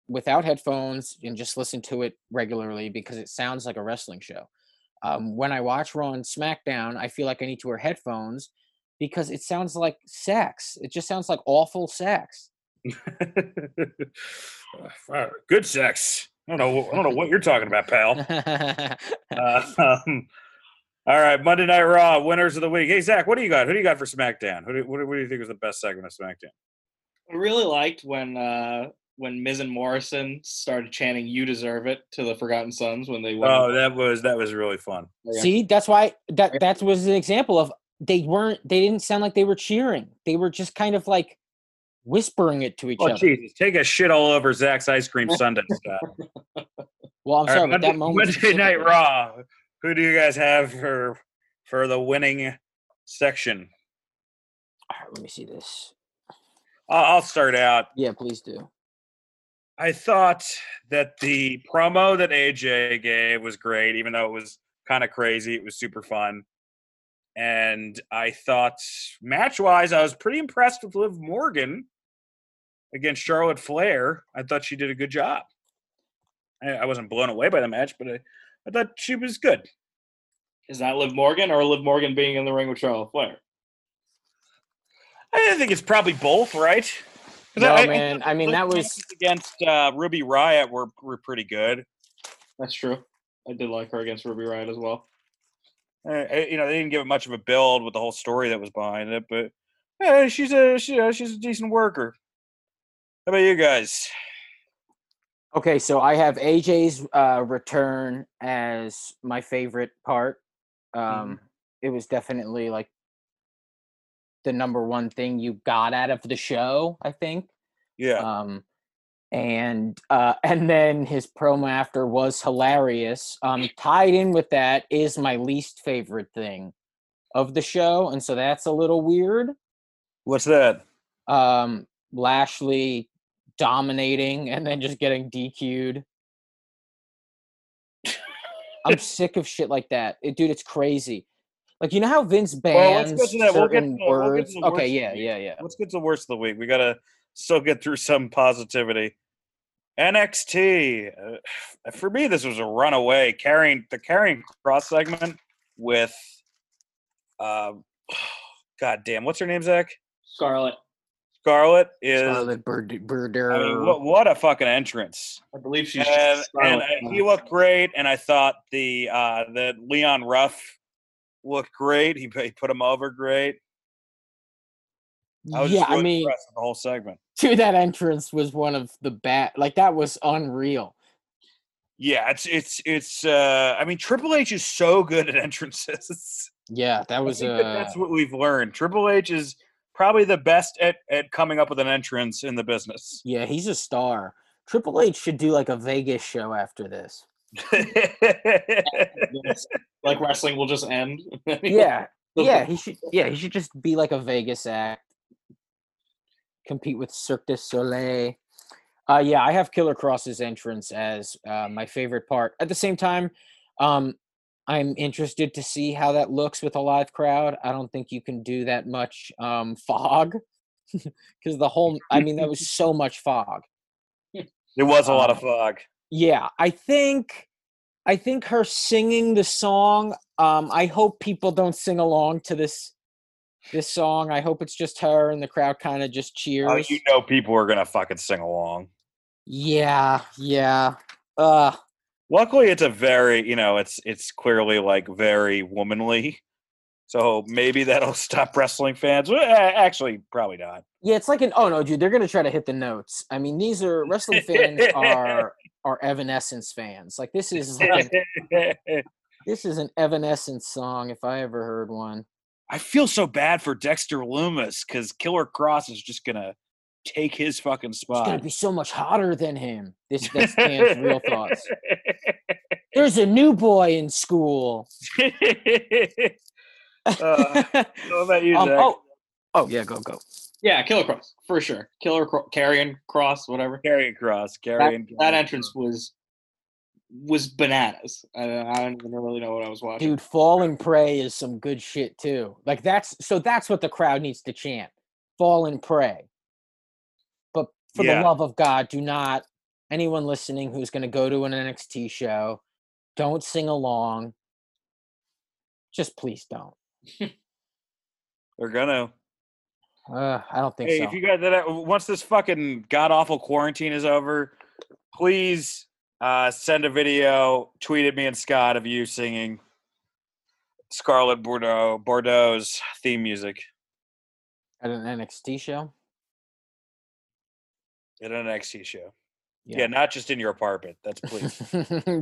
without headphones and just listen to it regularly because it sounds like a wrestling show. Um, when I watch Raw and SmackDown, I feel like I need to wear headphones because it sounds like sex. It just sounds like awful sex. Good sex. I don't know. I don't know what you're talking about, pal. Uh, um, All right, Monday Night Raw, winners of the week. Hey, Zach, what do you got? Who do you got for SmackDown? Who do, what, what do you think was the best segment of SmackDown? I really liked when uh, when Miz and Morrison started chanting "You deserve it" to the Forgotten Sons when they won. Oh, that was that was really fun. Yeah. See, that's why that that was an example of they weren't they didn't sound like they were cheering. They were just kind of like whispering it to each oh, other. Oh, Jesus! Take a shit all over Zach's ice cream sundae. Well, I'm all sorry, right, but Monday, that moment. Monday Night Raw. Who do you guys have for for the winning section? All right, let me see this. I'll start out. Yeah, please do. I thought that the promo that A J gave was great, even though it was kind of crazy. It was super fun. And I thought, match-wise, I was pretty impressed with Liv Morgan against Charlotte Flair. I thought she did a good job. I wasn't blown away by the match, but I – I thought she was good. Is that Liv Morgan or Liv Morgan being in the ring with Charlotte Flair? I think it's probably both, right? No, I, man. I, I mean, that was against uh, Ruby Riott. Were were pretty good. That's true. I did like her against Ruby Riott as well. Uh, you know, they didn't give it much of a build with the whole story that was behind it, but yeah, she's a she, you know, she's a decent worker. How about you guys? Okay, so I have A J's uh, return as my favorite part. Um, mm-hmm. It was definitely like the number one thing you got out of the show, I think. Yeah. Um, and uh, and then his promo after was hilarious. Um, tied in with that is my least favorite thing of the show, and so that's a little weird. What's that? Um, Lashley dominating and then just getting D Q'd. I'm sick of shit like that. It, dude, it's crazy. Like, you know how Vince bans well, certain we'll get, words? We'll okay, yeah, yeah, yeah. Let's get to the worst of the week. We got to still get through some positivity. N X T. Uh, for me, this was a runaway. Carrying, the Carrying Cross segment with, uh, God damn, what's her name, Zach? Scarlett. Scarlett is Scarlett Bordeaux. I mean, what, what a fucking entrance! I believe she's. And, and I, he looked great, and I thought the uh, the Leon Ruff looked great. He, he put him over great. I was yeah, just really I mean, impressed with the whole segment. Dude, that entrance was one of the bad. Like, that was unreal. Yeah, it's it's it's. Uh, I mean, Triple H is so good at entrances. Yeah, that was. I think uh, that that's what we've learned. Triple H is probably the best at, at coming up with an entrance in the business. Yeah, he's a star. Triple H should do like a Vegas show after this. Like wrestling will just end. Yeah, yeah, he should. Yeah, he should just be like a Vegas act. Compete with Cirque du Soleil. Uh, yeah, I have Killer Cross's entrance as uh, my favorite part. At the same time, um, I'm interested to see how that looks with a live crowd. I don't think you can do that much um, fog because the whole – I mean, that was so much fog. It was a lot um, of fog. Yeah, I think I think her singing the song, um, I hope people don't sing along to this this song. I hope it's just her and the crowd kind of just cheers. Oh, you know people are going to fucking sing along. Yeah, yeah. Uh, Luckily, it's a very, you know, it's it's clearly like very womanly. So maybe that'll stop wrestling fans. Well, actually, probably not. Yeah, it's like an, oh no, dude, they're going to try to hit the notes. I mean, these are, wrestling fans are are Evanescence fans. Like this is, like, this is an Evanescence song if I ever heard one. I feel so bad for Dexter Lumis because Killer Cross is just going to take his fucking spot. It's going to be so much hotter than him. This That's Dan's real thoughts. There's a new boy in school. uh, how about you, um, Zach? Oh, oh, yeah, go, go. Yeah, Killer Cross, for sure. Killer Cro- Karrion Cross, whatever. Karrion Cross. Karrion That, that entrance was was bananas. I don't, I don't even really know what I was watching. Dude, Fallen Prey is some good shit, too. Like, that's so that's what the crowd needs to chant. Fallen Prey. But for yeah. the love of God, do not, anyone listening who's going to go to an N X T show, don't sing along. Just please don't. They're gonna. Uh, I don't think hey, so. If you got that, once this fucking god-awful quarantine is over, please uh, send a video, tweet at me and Scott of you singing Scarlet Bordeaux, Bordeaux's theme music. At an N X T show? At an N X T show. Yeah, yeah not just in your apartment. That's please.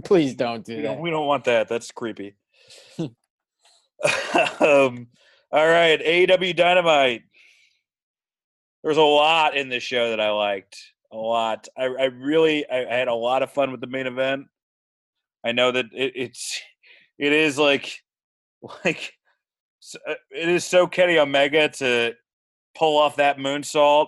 Please don't do we that. Don't, we don't want that. That's creepy. um, all right, A E W Dynamite. There's a lot in this show that I liked. A lot. I, I really, I, I had a lot of fun with the main event. I know that it, it's, it is like, like, it is so Kenny Omega to pull off that moonsault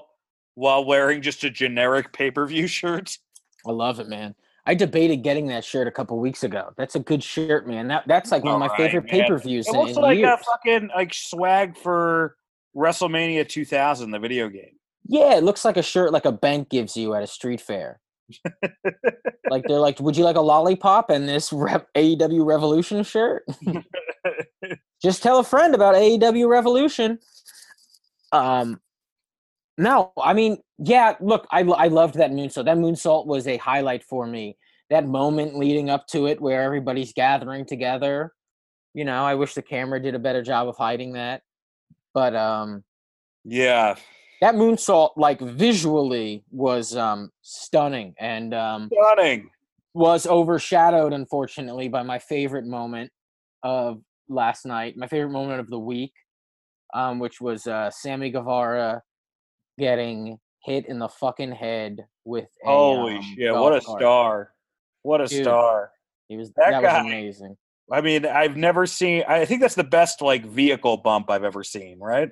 while wearing just a generic pay-per-view shirt. I love it, man. I debated getting that shirt a couple weeks ago. That's a good shirt, man. That that's like one of my right, favorite man. pay-per-views. It in, looks in like years. a fucking like swag for WrestleMania two thousand, the video game. Yeah, it looks like a shirt like a bank gives you at a street fair. Like they're like, would you like a lollipop and this Re- A E W Revolution shirt? Just tell a friend about A E W Revolution. Um, no, I mean, yeah, look, I I loved that moonsault. That moonsault was a highlight for me. That moment leading up to it where everybody's gathering together. You know, I wish the camera did a better job of hiding that. But um, yeah, that moonsault, like visually, was um, stunning and um, stunning was overshadowed, unfortunately, by my favorite moment of last night, my favorite moment of the week, um, which was uh, Sammy Guevara getting hit in the fucking head with a holy um, shit! What a card. star! What a Dude, star! He was that, that guy. was amazing. I mean, I've never seen – I think that's the best, like, vehicle bump I've ever seen, right?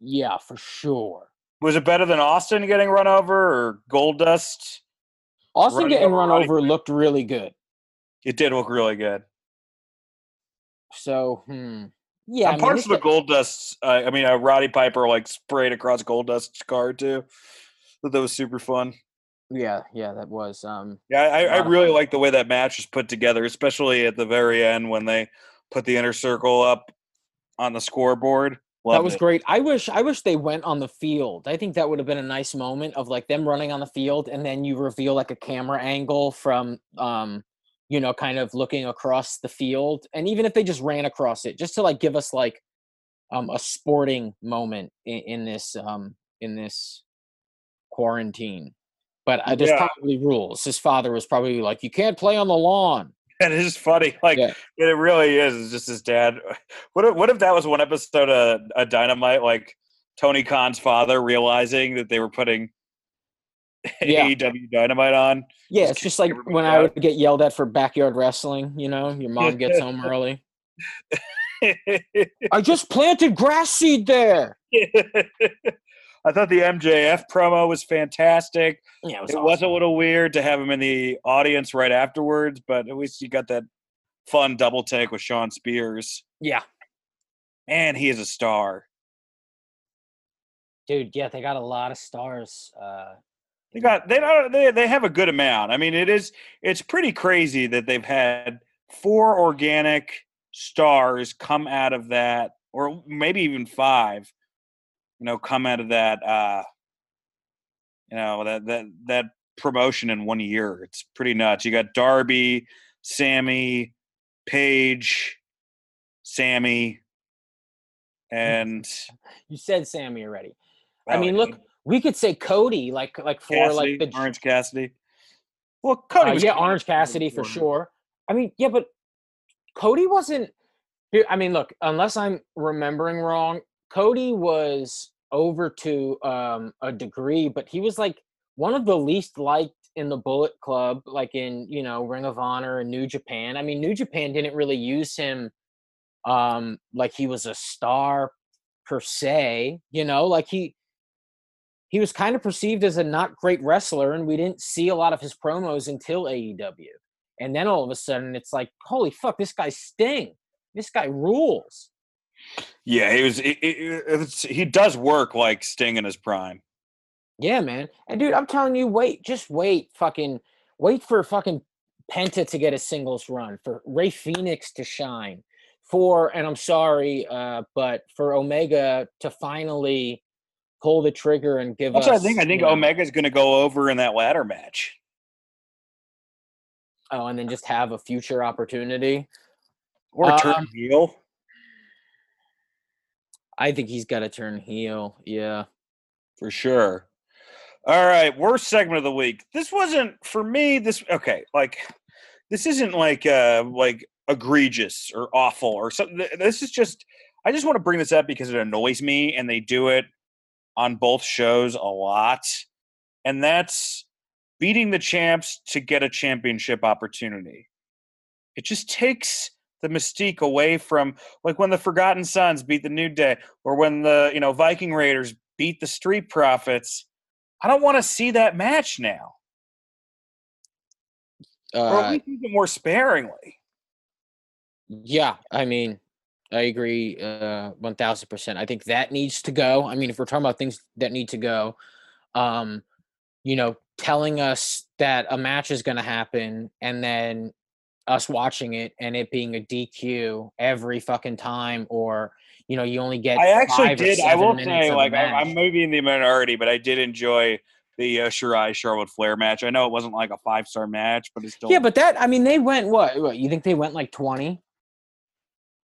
Yeah, for sure. Was it better than Austin getting run over or Goldust? Austin getting run over looked really good. It did look really good. So, hmm. Yeah. And parts of the Goldust uh, – I mean, uh, Roddy Piper, like, sprayed across Goldust's car, too. But that was super fun. Yeah, yeah, that was. Um, yeah, I, I really like the way that match was put together, especially at the very end when they put the inner circle up on the scoreboard. Loved that was it. Great. I wish, I wish they went on the field. I think that would have been a nice moment of like them running on the field, and then you reveal like a camera angle from, um, you know, kind of looking across the field, and even if they just ran across it, just to like give us like um, a sporting moment in, in this um, in this quarantine. But uh, there's yeah. probably rules. His father was probably like, you can't play on the lawn. And it's funny. Like, yeah. it really is. It's just his dad. What if, what if that was one episode of, of Dynamite, like Tony Khan's father realizing that they were putting yeah. A E W Dynamite on? Yeah, just it's just like when out. I would get yelled at for backyard wrestling, you know? Your mom gets home early. I just planted grass seed there. I thought the M J F promo was fantastic. Yeah, it was, it awesome. was a little weird to have him in the audience right afterwards, but at least you got that fun double take with Sean Spears. Yeah. And he is a star. Dude, yeah, they got a lot of stars. Uh, they got they they they have a good amount. I mean, it is it's pretty crazy that they've had four organic stars come out of that, or maybe even five. You know, come out of that, uh, you know, that that that promotion in one year. It's pretty nuts. You got Darby, Sammy, Paige, Sammy, and you said Sammy already. I mean, look, we could say Cody, like like for Cassidy, like the Orange Cassidy. Well, Cody, uh, was yeah, Orange Cassidy for sure. I mean, yeah, but Cody wasn't. I mean, look, unless I'm remembering wrong, Cody was over to um, a degree, but he was like one of the least liked in the Bullet Club, like in, you know, Ring of Honor and New Japan. I mean, New Japan didn't really use him um, like he was a star per se, you know, like he, he was kind of perceived as a not great wrestler, and we didn't see a lot of his promos until A E W. And then all of a sudden it's like, holy fuck, this guy's Sting. This guy rules. Yeah, he was. He, he, he does work like Sting in his prime. Yeah, man. And dude, I'm telling you, wait, just wait, fucking wait for fucking Penta to get a singles run, for Rey Fenix to shine, for and I'm sorry, uh, but for Omega to finally pull the trigger and give That's us. What I think I think Omega's going to go over in that ladder match. Oh, and then just have a future opportunity, or turn um, heel. I think he's got to turn heel, yeah. For sure. All right, worst segment of the week. This wasn't, for me, this, okay, like, this isn't like uh, like egregious or awful or something. This is just, I just want to bring this up because it annoys me, and they do it on both shows a lot. And that's beating the champs to get a championship opportunity. It just takes the mystique away from, like, when the Forgotten Sons beat the New Day, or when the, you know, Viking Raiders beat the Street Profits. I don't want to see that match now. Uh, or at least even more sparingly. Yeah, I mean, I agree uh, one thousand percent. I think that needs to go. I mean, if we're talking about things that need to go, um, you know, telling us that a match is going to happen and then us watching it and it being a D Q every fucking time, or, you know, you only get I actually five did. Or seven I will say, like, I'm maybe in the minority, but I did enjoy the uh, Shirai Charlotte Flair match. I know it wasn't like a five star match, but it's still. Yeah, but that, I mean, they went what? what you think they went like twenty?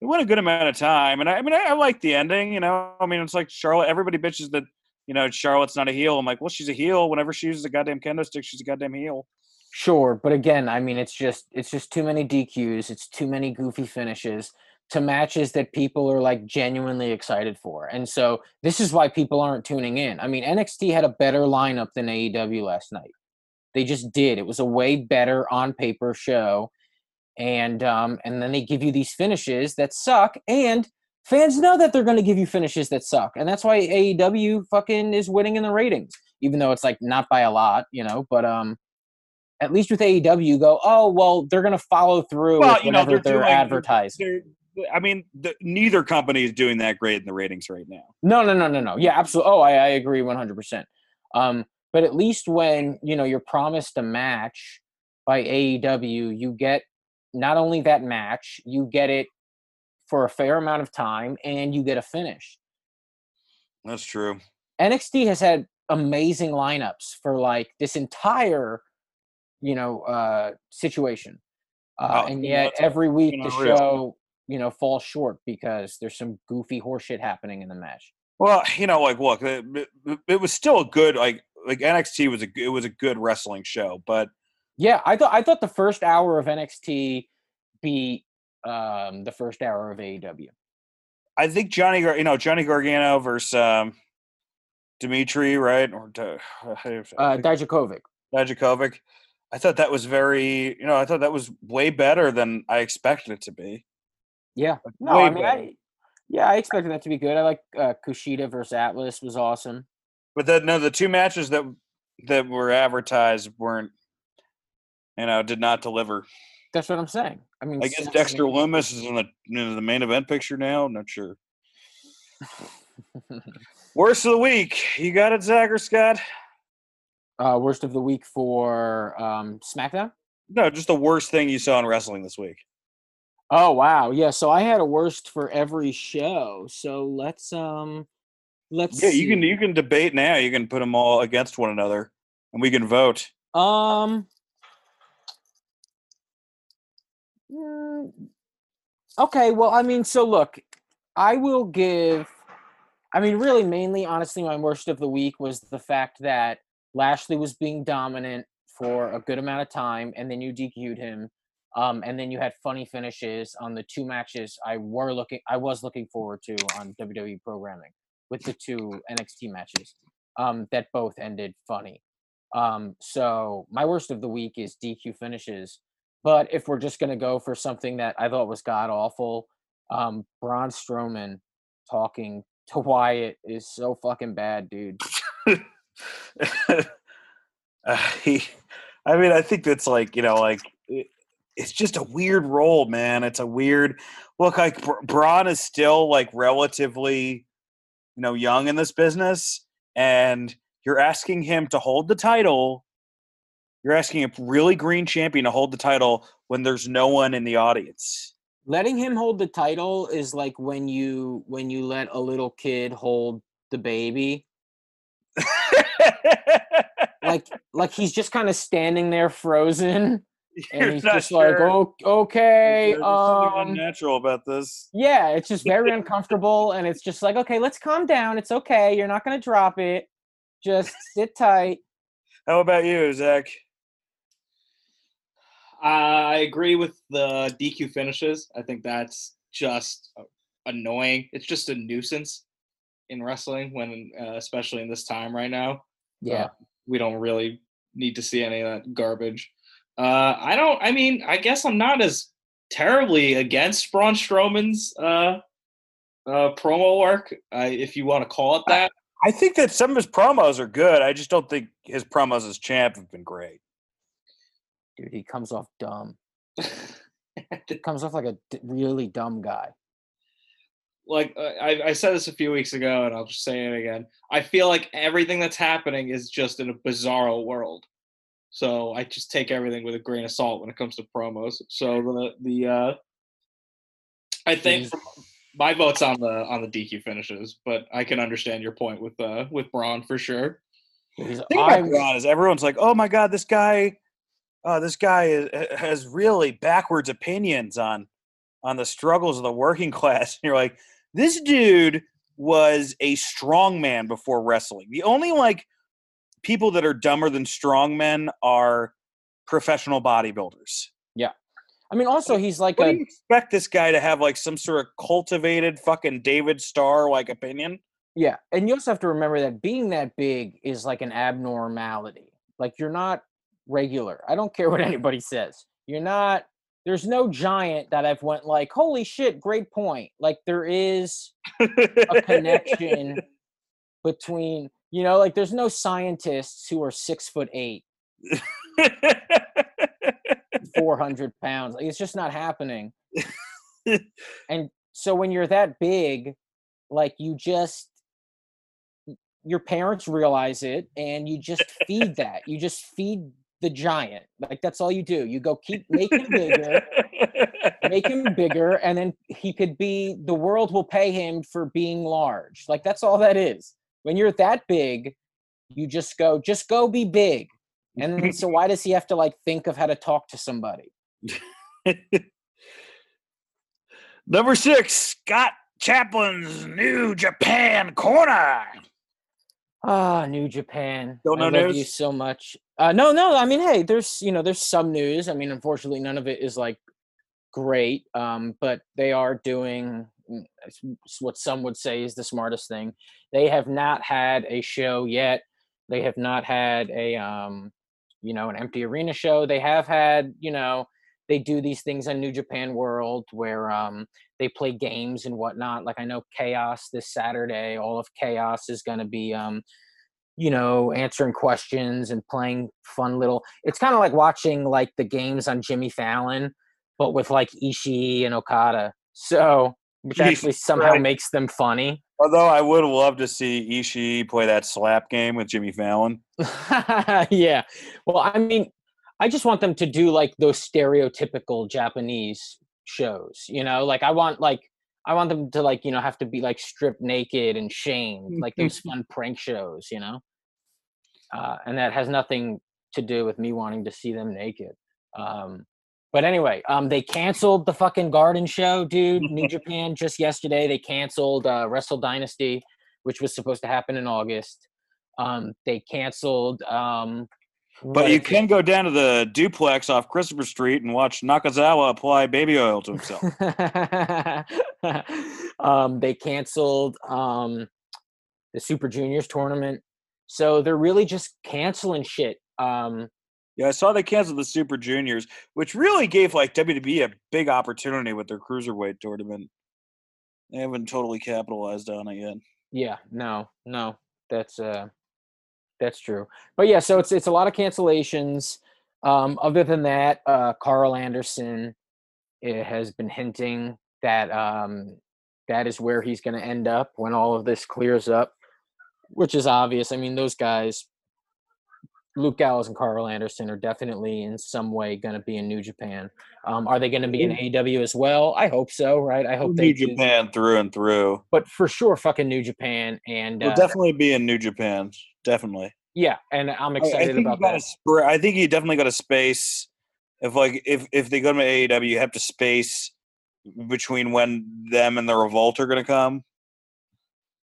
They went a good amount of time, and I, I mean, I, I like the ending. You know, I mean, it's like Charlotte. Everybody bitches that, you know, Charlotte's not a heel. I'm like, well, she's a heel. Whenever she uses a goddamn kendo stick, she's a goddamn heel. Sure, but again, I mean, it's just it's just too many D Qs, it's too many goofy finishes to matches that people are, like, genuinely excited for. And so this is why people aren't tuning in. I mean, N X T had a better lineup than A E W last night. They just did. It was a way better on-paper show. And um, and then they give you these finishes that suck, and fans know that they're going to give you finishes that suck. And that's why A E W fucking is winning in the ratings, even though it's, like, not by a lot, you know, but um. At least with A E W, you go, oh, well, they're going to follow through well, with whatever you know, they're, they're doing, advertising. They're, I mean, the, neither company is doing that great in the ratings right now. No, no, no, no, no. Yeah, absolutely. Oh, I, I agree one hundred percent. Um, but at least when, you know, you're promised a match by A E W, you get not only that match, you get it for a fair amount of time, and you get a finish. That's true. N X T has had amazing lineups for, like, this entire – you know, uh, situation. Uh, and yet every week the show you know, fall short because there's some goofy horseshit happening in the match. Well, you know, like, look, it, it was still a good, like, like N X T was a, it was a good wrestling show, but yeah, I thought I thought the first hour of N X T beat um, the first hour of A E W. I think Johnny, you know, Johnny Gargano versus um, Dimitri, right? Or uh, Dijakovic. Dijakovic. I thought that was very, you know, I thought that was way better than I expected it to be. Yeah. Like, no, I mean, I, yeah, I expected that to be good. I like uh, Kushida versus Atlas was awesome. But the, no, the two matches that that were advertised weren't, you know, did not deliver. That's what I'm saying. I mean, I guess Dexter amazing. Loomis is in the you know, the main event picture now. I'm not sure. Worst of the week. You got it, Zach or Scott? Uh, worst of the week for um, SmackDown? No, just the worst thing you saw in wrestling this week. Oh, wow. Yeah, so I had a worst for every show. So let's um, let's Yeah, see. you can you can debate now. You can put them all against one another and we can vote. Um Okay, well, I mean, so look, I will give I mean, really mainly, honestly, my worst of the week was the fact that Lashley was being dominant for a good amount of time, and then you D Q'd him, um, and then you had funny finishes on the two matches I were looking, I was looking forward to on W W E programming with the two N X T matches um, that both ended funny. Um, so my worst of the week is D Q finishes. But if we're just going to go for something that I thought was god-awful, um, Braun Strowman talking to Wyatt is so fucking bad, dude. uh, he, I mean, I think that's like, you know, like, it, it's just a weird role, man. It's a weird – look, like, Br- Braun is still, like, relatively, you know, young in this business, and you're asking him to hold the title – You're asking a really green champion to hold the title when there's no one in the audience. Letting him hold the title is like when you when you let a little kid hold the baby. like like he's just kind of standing there frozen, You're and he's just sure. like, oh, okay. There's um, something unnatural about this. Yeah, it's just very uncomfortable, and it's just like, okay, let's calm down. It's okay. You're not going to drop it. Just sit tight. How about you, Zach? I agree with the D Q finishes. I think that's just annoying. It's just a nuisance in wrestling, when, uh, especially in this time right now. Yeah, uh, we don't really need to see any of that garbage. Uh, I don't. I mean, I guess I'm not as terribly against Braun Strowman's uh, uh, promo work, uh, if you want to call it that. I think that some of his promos are good. I just don't think his promos as champ have been great. Dude, he comes off dumb. He comes off like a d- really dumb guy. Like, uh, I, I said this a few weeks ago, and I'll just say it again. I feel like everything that's happening is just in a bizarro world. So I just take everything with a grain of salt when it comes to promos. So the the uh, I think my vote's on the on the D Q finishes, but I can understand your point with uh, with Braun for sure. The thing about Braun is everyone's like, oh my god, this guy. Uh, this guy is, has really backwards opinions on on the struggles of the working class. And you're like, this dude was a strongman before wrestling. The only, like, people that are dumber than strongmen are professional bodybuilders. Yeah. I mean, also, he's like what a – do you expect this guy to have, like, some sort of cultivated fucking David Starr-like opinion? Yeah. And you also have to remember that being that big is like an abnormality. Like, you're not – regular. I don't care what anybody says. You're not, there's no giant that I've went like, holy shit, great point. Like, there is a connection between, you know, like, there's no scientists who are six foot eight, four hundred pounds. Like, it's just not happening. And so when you're that big, like, you just, your parents realize it, and you just feed that. You just feed the giant. Like, that's all you do. You go keep making bigger, make him bigger, and then he could be, the world will pay him for being large. Like, that's all that is. When you're that big, you just go, just go be big. And then, so why does he have to, like, think of how to talk to somebody? Number six, Scott Chaplin's New Japan Corner. Ah, oh, New Japan. Don't know I love news? you so much. Uh, no, no. I mean, hey, there's you know, there's some news. I mean, unfortunately, none of it is like great. Um, but they are doing what some would say is the smartest thing. They have not had a show yet. They have not had a um, you know, an empty arena show. They have had, you know, they do these things on New Japan World where um, they play games and whatnot. Like I know Chaos this Saturday, all of Chaos is going to be, um, you know, answering questions and playing fun little, it's kind of like watching like the games on Jimmy Fallon, but with like Ishii and Okada. So, which actually somehow right. makes them funny. Although I would love to see Ishii play that slap game with Jimmy Fallon. Yeah. Well, I mean, I just want them to do like those stereotypical Japanese shows, you know, like I want, like, I want them to like, you know, have to be like stripped naked and shamed, like those fun prank shows, you know? Uh, and that has nothing to do with me wanting to see them naked. Um, but anyway, um, they canceled the fucking Garden show, dude. New Japan just yesterday, they canceled uh, Wrestle Dynasty, which was supposed to happen in August. Um, they canceled, um, But you can go down to the duplex off Christopher Street and watch Nakazawa apply baby oil to himself. um, they canceled um, the Super Juniors tournament. So they're really just canceling shit. Um, yeah, I saw they canceled the Super Juniors, which really gave like W W E a big opportunity with their Cruiserweight tournament. They haven't totally capitalized on it yet. Yeah, no, no. That's uh... – That's true. But yeah, so it's it's a lot of cancellations. Um, other than that, uh, Carl Anderson it has been hinting that um, that is where he's going to end up when all of this clears up, which is obvious. I mean, those guys, Luke Gallows and Carl Anderson, are definitely in some way going to be in New Japan. Um, are they going to be in A E W as well? I hope so, right? I hope New they New Japan do. through and through. But for sure, fucking New Japan. And He'll uh, definitely be in New Japan. Definitely. Yeah, and I'm excited I, I about that. Sp- I think you definitely got to space. If like if, if they go to A E W, you have to space between when them and the Revolt are going to come.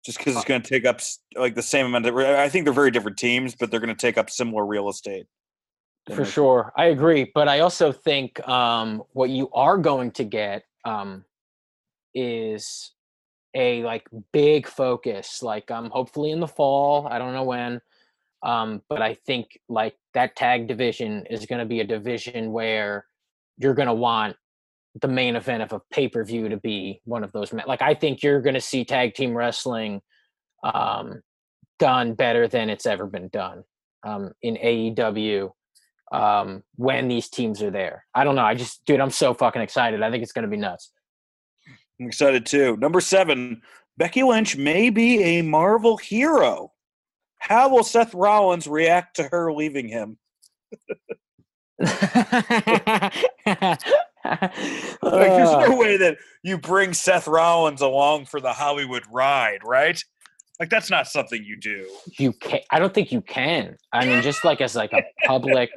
Just because it's going to take up like the same amount of, I think they're very different teams, but they're going to take up similar real estate. For sure. I agree. But I also think um, what you are going to get um, is a like big focus, like um, hopefully in the fall. I don't know when, um, but I think like that tag division is going to be a division where you're going to want the main event of a pay-per-view to be one of those. Like, I think you're going to see tag team wrestling um, done better than it's ever been done um, in A E W um, when these teams are there. I don't know. I just, dude, I'm so fucking excited. I think it's going to be nuts. I'm excited too. Number seven, Becky Lynch may be a Marvel hero. How will Seth Rollins react to her leaving him? Like, there's no way that you bring Seth Rollins along for the Hollywood ride, right? Like, that's not something you do. You can't. I don't think you can. I mean, just like as like a public.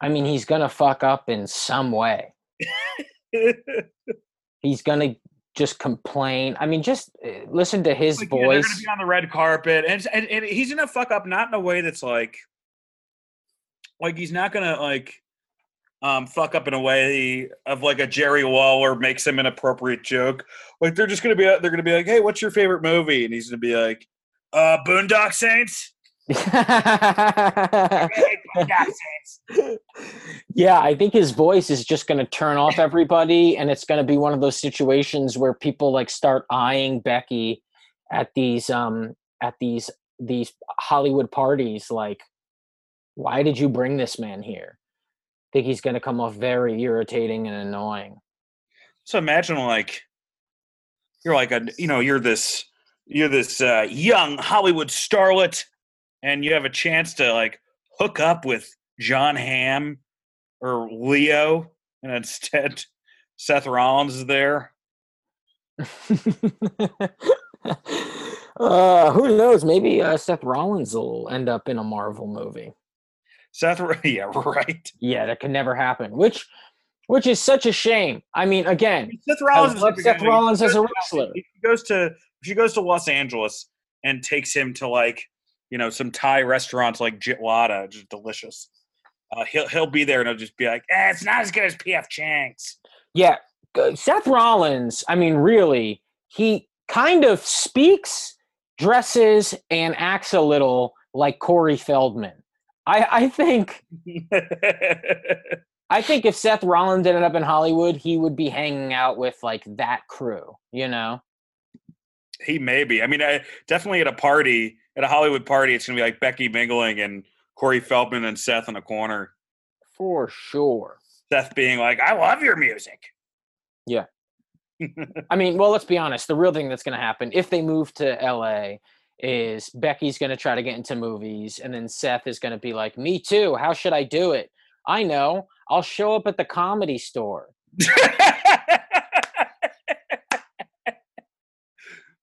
I mean, he's gonna fuck up in some way. He's gonna just complain. I mean, just listen to his like, voice. Yeah, they're gonna be on the red carpet, and and, and he's gonna fuck up, not in a way that's like, like he's not gonna like. Um, fuck up in a way of like a Jerry Lawler makes him an appropriate joke. Like they're just gonna be, they're gonna be like, "Hey, what's your favorite movie?" And he's gonna be like, "Uh, Boondock Saints." I hate Boondock Saints. Yeah, I think his voice is just gonna turn off everybody, and it's gonna be one of those situations where people like start eyeing Becky at these, um, at these these Hollywood parties. Like, why did you bring this man here? I think he's going to come off very irritating and annoying. So imagine like you're like a you know you're this you're this uh, young Hollywood starlet, and you have a chance to like hook up with John Hamm or Leo, and instead Seth Rollins is there. uh, who knows? Maybe uh, Seth Rollins will end up in a Marvel movie. Seth, yeah, right. Yeah, that could never happen. Which Which is such a shame. I mean, again, Seth Rollins, is Seth guy. Rollins as a wrestler. If she goes to if she goes to Los Angeles and takes him to, like, you know, some Thai restaurants like Jitwada, just delicious. Uh, he'll he'll be there and he'll just be like, eh, it's not as good as P F Chang's. Yeah, Seth Rollins. I mean, really, he kind of speaks, dresses, and acts a little like Corey Feldman. I, I think. I think if Seth Rollins ended up in Hollywood, he would be hanging out with, like, that crew, you know? He may be. I mean, I, definitely at a party, at a Hollywood party, it's going to be like Becky mingling and Corey Feldman and Seth in a corner. For sure. Seth being like, I love your music. Yeah. I mean, well, let's be honest. The real thing that's going to happen if they move to L A is Becky's going to try to get into movies, and then Seth is going to be like, me too. How should I do it? I know. I'll show up at the Comedy Store.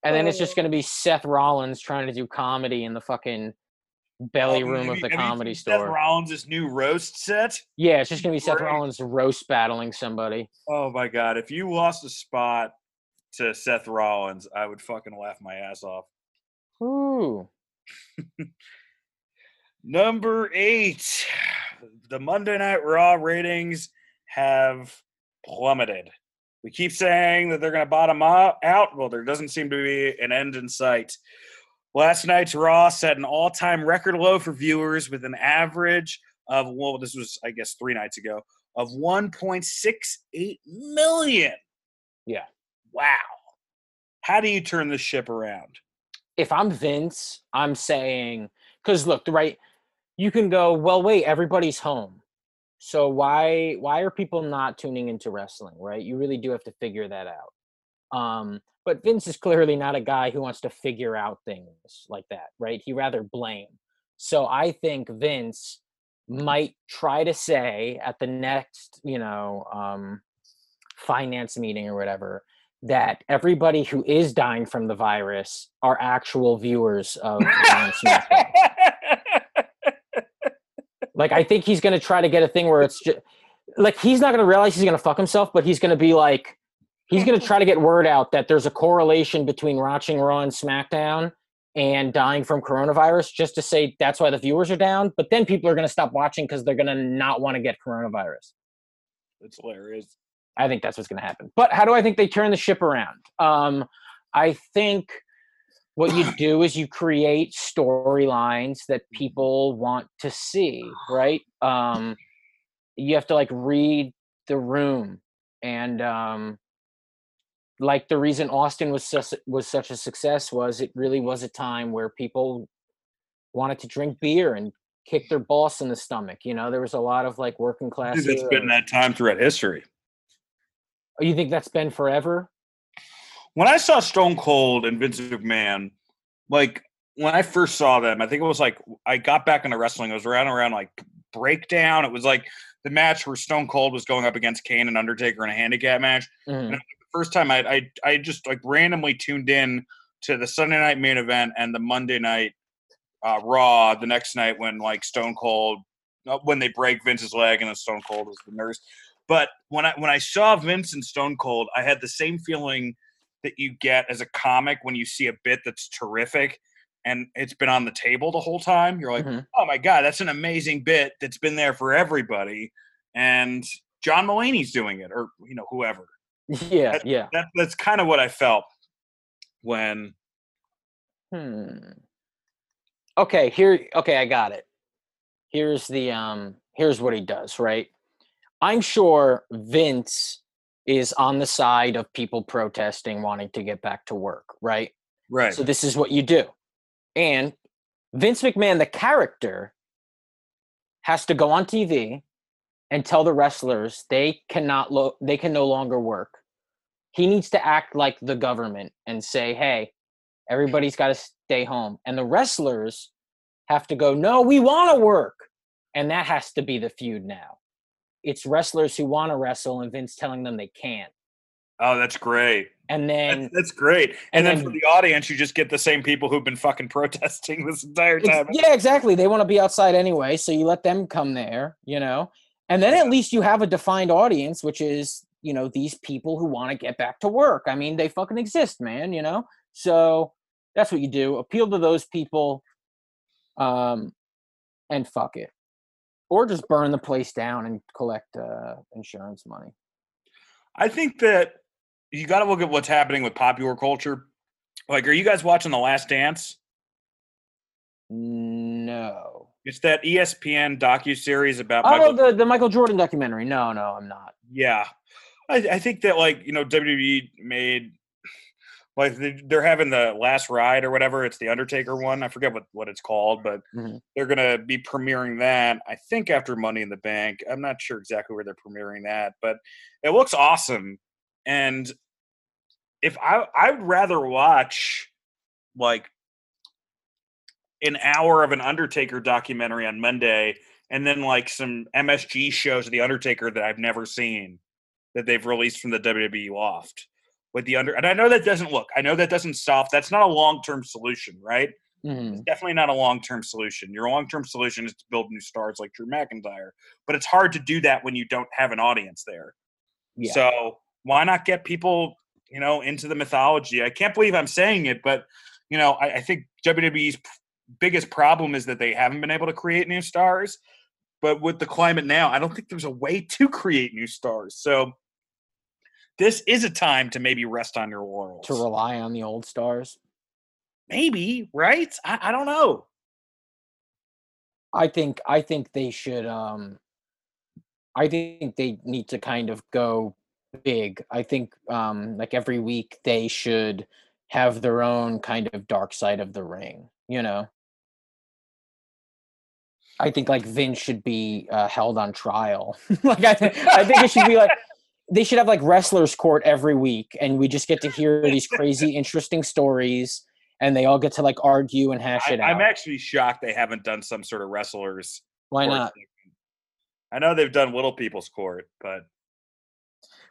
And then it's just going to be Seth Rollins trying to do comedy in the fucking belly room oh, have you, of the Comedy Store. Seth Rollins' new roast set? Yeah, it's just going to be Seth Rollins roast battling somebody. Oh, my God. If you lost a spot to Seth Rollins, I would fucking laugh my ass off. Ooh. Number eight. The Monday Night Raw ratings have plummeted. We keep saying that they're going to bottom out. Well, there doesn't seem to be an end in sight. Last night's Raw set an all-time record low for viewers with an average of, well, this was, I guess, three nights ago, of one point six eight million. Yeah. Wow. How do you turn this ship around? If I'm Vince, I'm saying, because look, the right – you can go, well, wait, everybody's home. So why why are people not tuning into wrestling, right? You really do have to figure that out. Um, but Vince is clearly not a guy who wants to figure out things like that, right? He rather blame. So I think Vince might try to say at the next, you know, um, finance meeting or whatever, that everybody who is dying from the virus are actual viewers of SmackDown. Like, I think he's going to try to get a thing where it's just like, he's not going to realize he's going to fuck himself, but he's going to be like, he's going to try to get word out that there's a correlation between watching Raw and SmackDown and dying from coronavirus, just to say that's why the viewers are down. But then people are going to stop watching because they're going to not want to get coronavirus. That's hilarious. I think that's what's going to happen. But how do I think they turn the ship around? Um, I think what you do is you create storylines that people want to see, right? Um, you have to, like, read the room. And, um, like, the reason Austin was such, was such a success was it really was a time where people wanted to drink beer and kick their boss in the stomach. You know, there was a lot of, like, working class. Dude, it's been that time throughout history. Oh, you think that's been forever? When I saw Stone Cold and Vince McMahon, like, when I first saw them, I think it was like I got back into wrestling. It was around around like Breakdown. It was like the match where Stone Cold was going up against Kane and Undertaker in a handicap match. Mm-hmm. And it was the first time I, I I just like randomly tuned in to the Sunday night main event and the Monday night uh, Raw the next night when like Stone Cold when they break Vince's leg and then Stone Cold was the nurse. But when I when I saw Vince and Stone Cold, I had the same feeling that you get as a comic when you see a bit that's terrific and it's been on the table the whole time. You're like, mm-hmm. oh my God, that's an amazing bit that's been there for everybody. And John Mulaney's doing it, or, you know, whoever. Yeah. That, yeah. That, that's kind of what I felt when. Hmm. Okay. Here. Okay. I got it. Here's the, um, here's what he does. Right. I'm sure Vince is on the side of people protesting, wanting to get back to work, right? Right. So this is what you do. And Vince McMahon, the character, has to go on T V and tell the wrestlers they cannot lo- they can no longer work. He needs to act like the government and say, hey, everybody's got to stay home. And the wrestlers have to go, no, we want to work. And that has to be the feud now. It's wrestlers who want to wrestle and Vince telling them they can't. Oh, that's great. And then that's, that's great. And, and then, then for the audience, you just get the same people who've been fucking protesting this entire time. Yeah, exactly. They want to be outside anyway. So you let them come there, you know, And then at least you have a defined audience, which is, you know, these people who want to get back to work. I mean, they fucking exist, man, you know? So that's what you do. Appeal to those people, um, and fuck it. Or just burn the place down and collect uh, insurance money. I think that you got to look at what's happening with popular culture. Like, are you guys watching The Last Dance? No. It's that E S P N docuseries about oh, Michael. Oh, the, the Michael Jordan documentary. No, no, I'm not. Yeah. I, I think that, like, you know, W W E made, like, they're having the Last Ride or whatever. It's the Undertaker one. I forget what, what it's called, but mm-hmm. they're going to be premiering that, I think, after Money in the Bank. I'm not sure exactly where they're premiering that, but it looks awesome. And if I, I would rather watch, like, an hour of an Undertaker documentary on Monday and then like some M S G shows of the Undertaker that I've never seen that they've released from the W W E loft with the under. And I know that doesn't look, I know that doesn't solve. That's not a long-term solution, right? Mm-hmm. It's definitely not a long-term solution. Your long-term solution is to build new stars like Drew McIntyre, but it's hard to do that when you don't have an audience there. Yeah. So why not get people, you know, into the mythology? I can't believe I'm saying it, but you know, I, I think W W E's biggest problem is that they haven't been able to create new stars, but with the climate now, I don't think there's a way to create new stars. So this is a time to maybe rest on your laurels. To rely on the old stars. Maybe, right? I, I don't know. I think, I think they should, um, I think they need to kind of go big. I think um, like every week they should have their own kind of dark side of the ring, you know? I think like Vince should be uh, held on trial. Like I, th- I think it should be like they should have like wrestlers' court every week, and we just get to hear these crazy, interesting stories, and they all get to like argue and hash I, it out. I'm actually shocked they haven't done some sort of wrestlers. Why not? Thing. I know they've done Little People's Court, but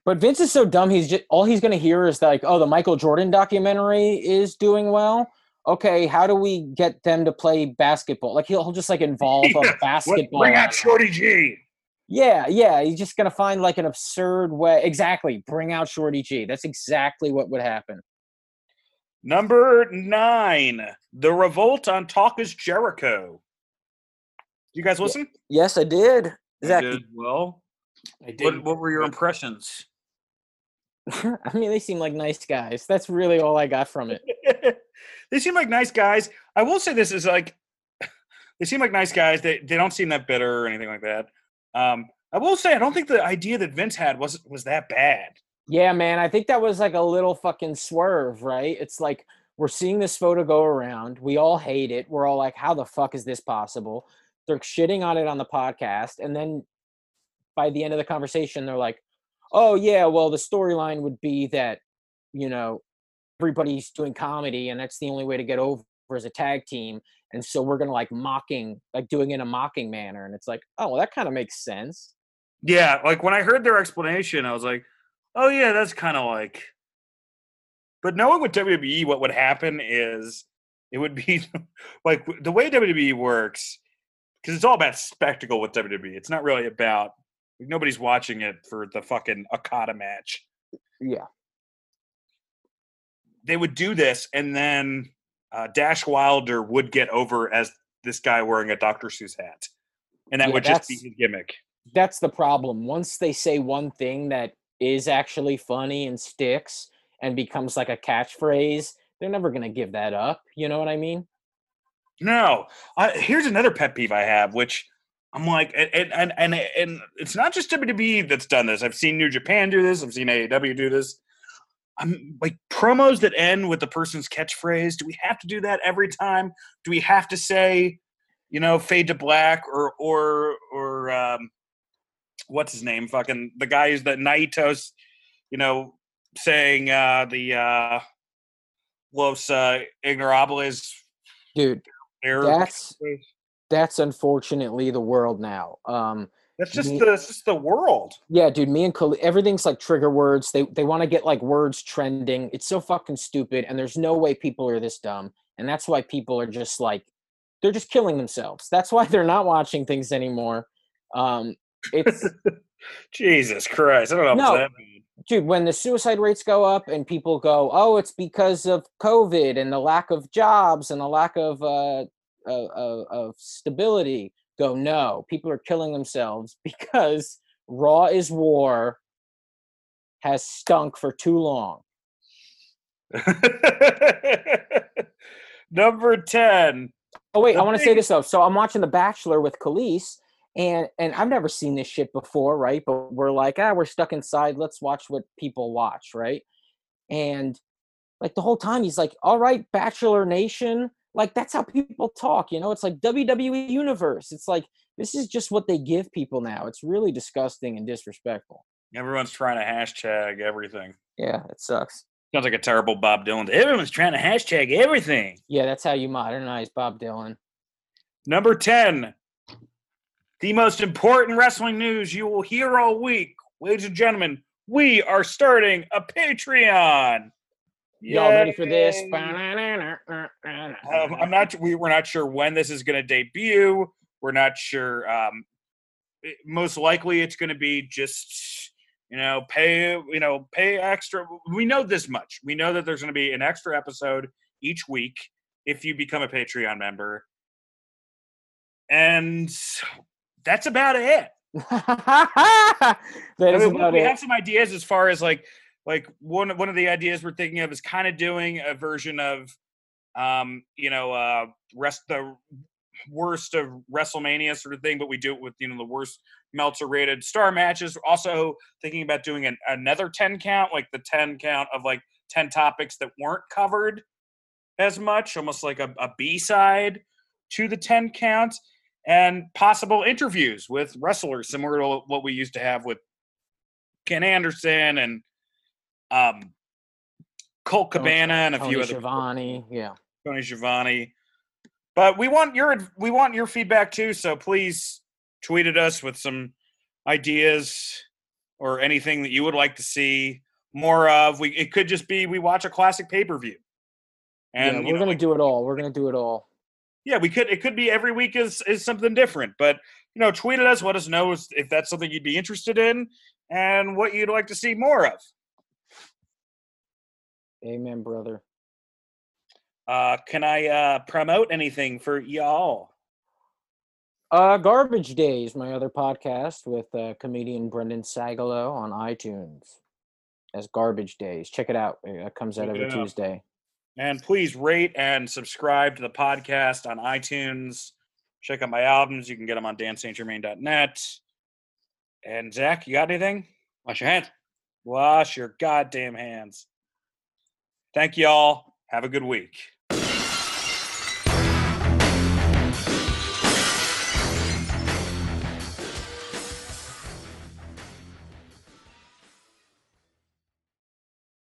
but Vince is so dumb. He's just all he's going to hear is like, oh, the Michael Jordan documentary is doing well. Okay, how do we get them to play basketball? Like, he'll, he'll just, like, involve yeah. a basketball. Bring out Shorty G. Yeah, yeah. He's just going to find, like, an absurd way. Exactly. Bring out Shorty G. That's exactly what would happen. Number nine, the revolt on Talk is Jericho. You guys listen? Yeah. Yes, I did. Exactly. I did well. I did. What, what were your impressions? I mean, they seem like nice guys. That's really all I got from it. They seem like nice guys. I will say this is like, they seem like nice guys. They they don't seem that bitter or anything like that. Um, I will say, I don't think the idea that Vince had was was that bad. Yeah, man. I think that was like a little fucking swerve, right? It's like, we're seeing this photo go around. We all hate it. We're all like, how the fuck is this possible? They're shitting on it on the podcast. And then by the end of the conversation, they're like, oh yeah, well, the storyline would be that, you know, everybody's doing comedy and that's the only way to get over as a tag team. And so we're going to like mocking, like doing it in a mocking manner. And it's like, oh, well, that kind of makes sense. Yeah. Like when I heard their explanation, I was like, oh yeah, that's kind of like, but knowing with W W E, what would happen is it would be like the way W W E works, because it's all about spectacle with W W E. It's not really about, nobody's watching it for the fucking Okada match. Yeah. They would do this, and then uh, Dash Wilder would get over as this guy wearing a Doctor Seuss hat. And that yeah, would just be his gimmick. That's the problem. Once they say one thing that is actually funny and sticks and becomes like a catchphrase, they're never going to give that up. You know what I mean? No. I, here's another pet peeve I have, which I'm like, and, and, and, and it's not just W W E that's done this. I've seen New Japan do this. I've seen A E W do this. I'm like, promos that end with the person's catchphrase. Do we have to do that every time? Do we have to say, you know, fade to black or, or, or, um, what's his name? Fucking the guy who's the Naito's, you know, saying, uh, the, uh, Los, uh, Ignorables. Dude, that's, that's unfortunately the world now. Um, That's just me, the that's just the world. Yeah, dude. Me and Khali- everything's like trigger words. They they want to get like words trending. It's so fucking stupid. And there's no way people are this dumb. And that's why people are just like, they're just killing themselves. That's why they're not watching things anymore. Um, It's Jesus Christ. I don't know no, what that means. Dude, when the suicide rates go up and people go, oh, it's because of COVID and the lack of jobs and the lack of uh, uh, uh, of stability, go, no, people are killing themselves because Raw is War has stunk for too long. Number ten. Oh, wait, I want to say this, though. So I'm watching The Bachelor with Khalees. And and I've never seen this shit before, right? But we're like, ah, we're stuck inside. Let's watch what people watch, right? And, like, the whole time he's like, all right, Bachelor Nation. Like, that's how people talk, you know? It's like W W E Universe. It's like, this is just what they give people now. It's really disgusting and disrespectful. Everyone's trying to hashtag everything. Yeah, it sucks. Sounds like a terrible Bob Dylan. Everyone's trying to hashtag everything. Yeah, that's how you modernize Bob Dylan. Number ten. The most important wrestling news you will hear all week. Ladies and gentlemen, we are starting a Patreon. Yay. Y'all ready for this? Um, I'm not. We, we're not sure when this is going to debut. We're not sure. Um, it, most likely, it's going to be just you know pay you know pay extra. We know this much. We know that there's going to be an extra episode each week if you become a Patreon member, and that's about it. that is I mean, about we, it. We have some ideas as far as like, like one one of the ideas we're thinking of is kind of doing a version of, um, you know, uh, rest the worst of WrestleMania sort of thing, but we do it with you know the worst Meltzer rated star matches. We're also thinking about doing an, another ten count, like the ten count of like ten topics that weren't covered as much, almost like a, a B side to the ten count. And possible interviews with wrestlers, similar to what we used to have with Ken Anderson and um, Colt Cabana and a Tony few other Giovanni, people. yeah, Tony Giovanni. But we want your we want your feedback too, so please tweet at us with some ideas or anything that you would like to see more of. We it could just be we watch a classic pay per view, and yeah, we're you know, gonna like, do it all. We're gonna do it all. Yeah, we could. It could be every week is is something different. But you know, tweet at us. Let us know if that's something you'd be interested in, and what you'd like to see more of. Amen, brother. Uh, can I uh, promote anything for y'all? Uh, Garbage Days, my other podcast with uh, comedian Brendan Sagalow on iTunes. As Garbage Days, check it out. It comes out every Tuesday. And please rate and subscribe to the podcast on iTunes. Check out my albums. You can get them on dan saint germain dot net. And Zach, you got anything? Wash your hands. Wash your goddamn hands. Thank you all. Have a good week.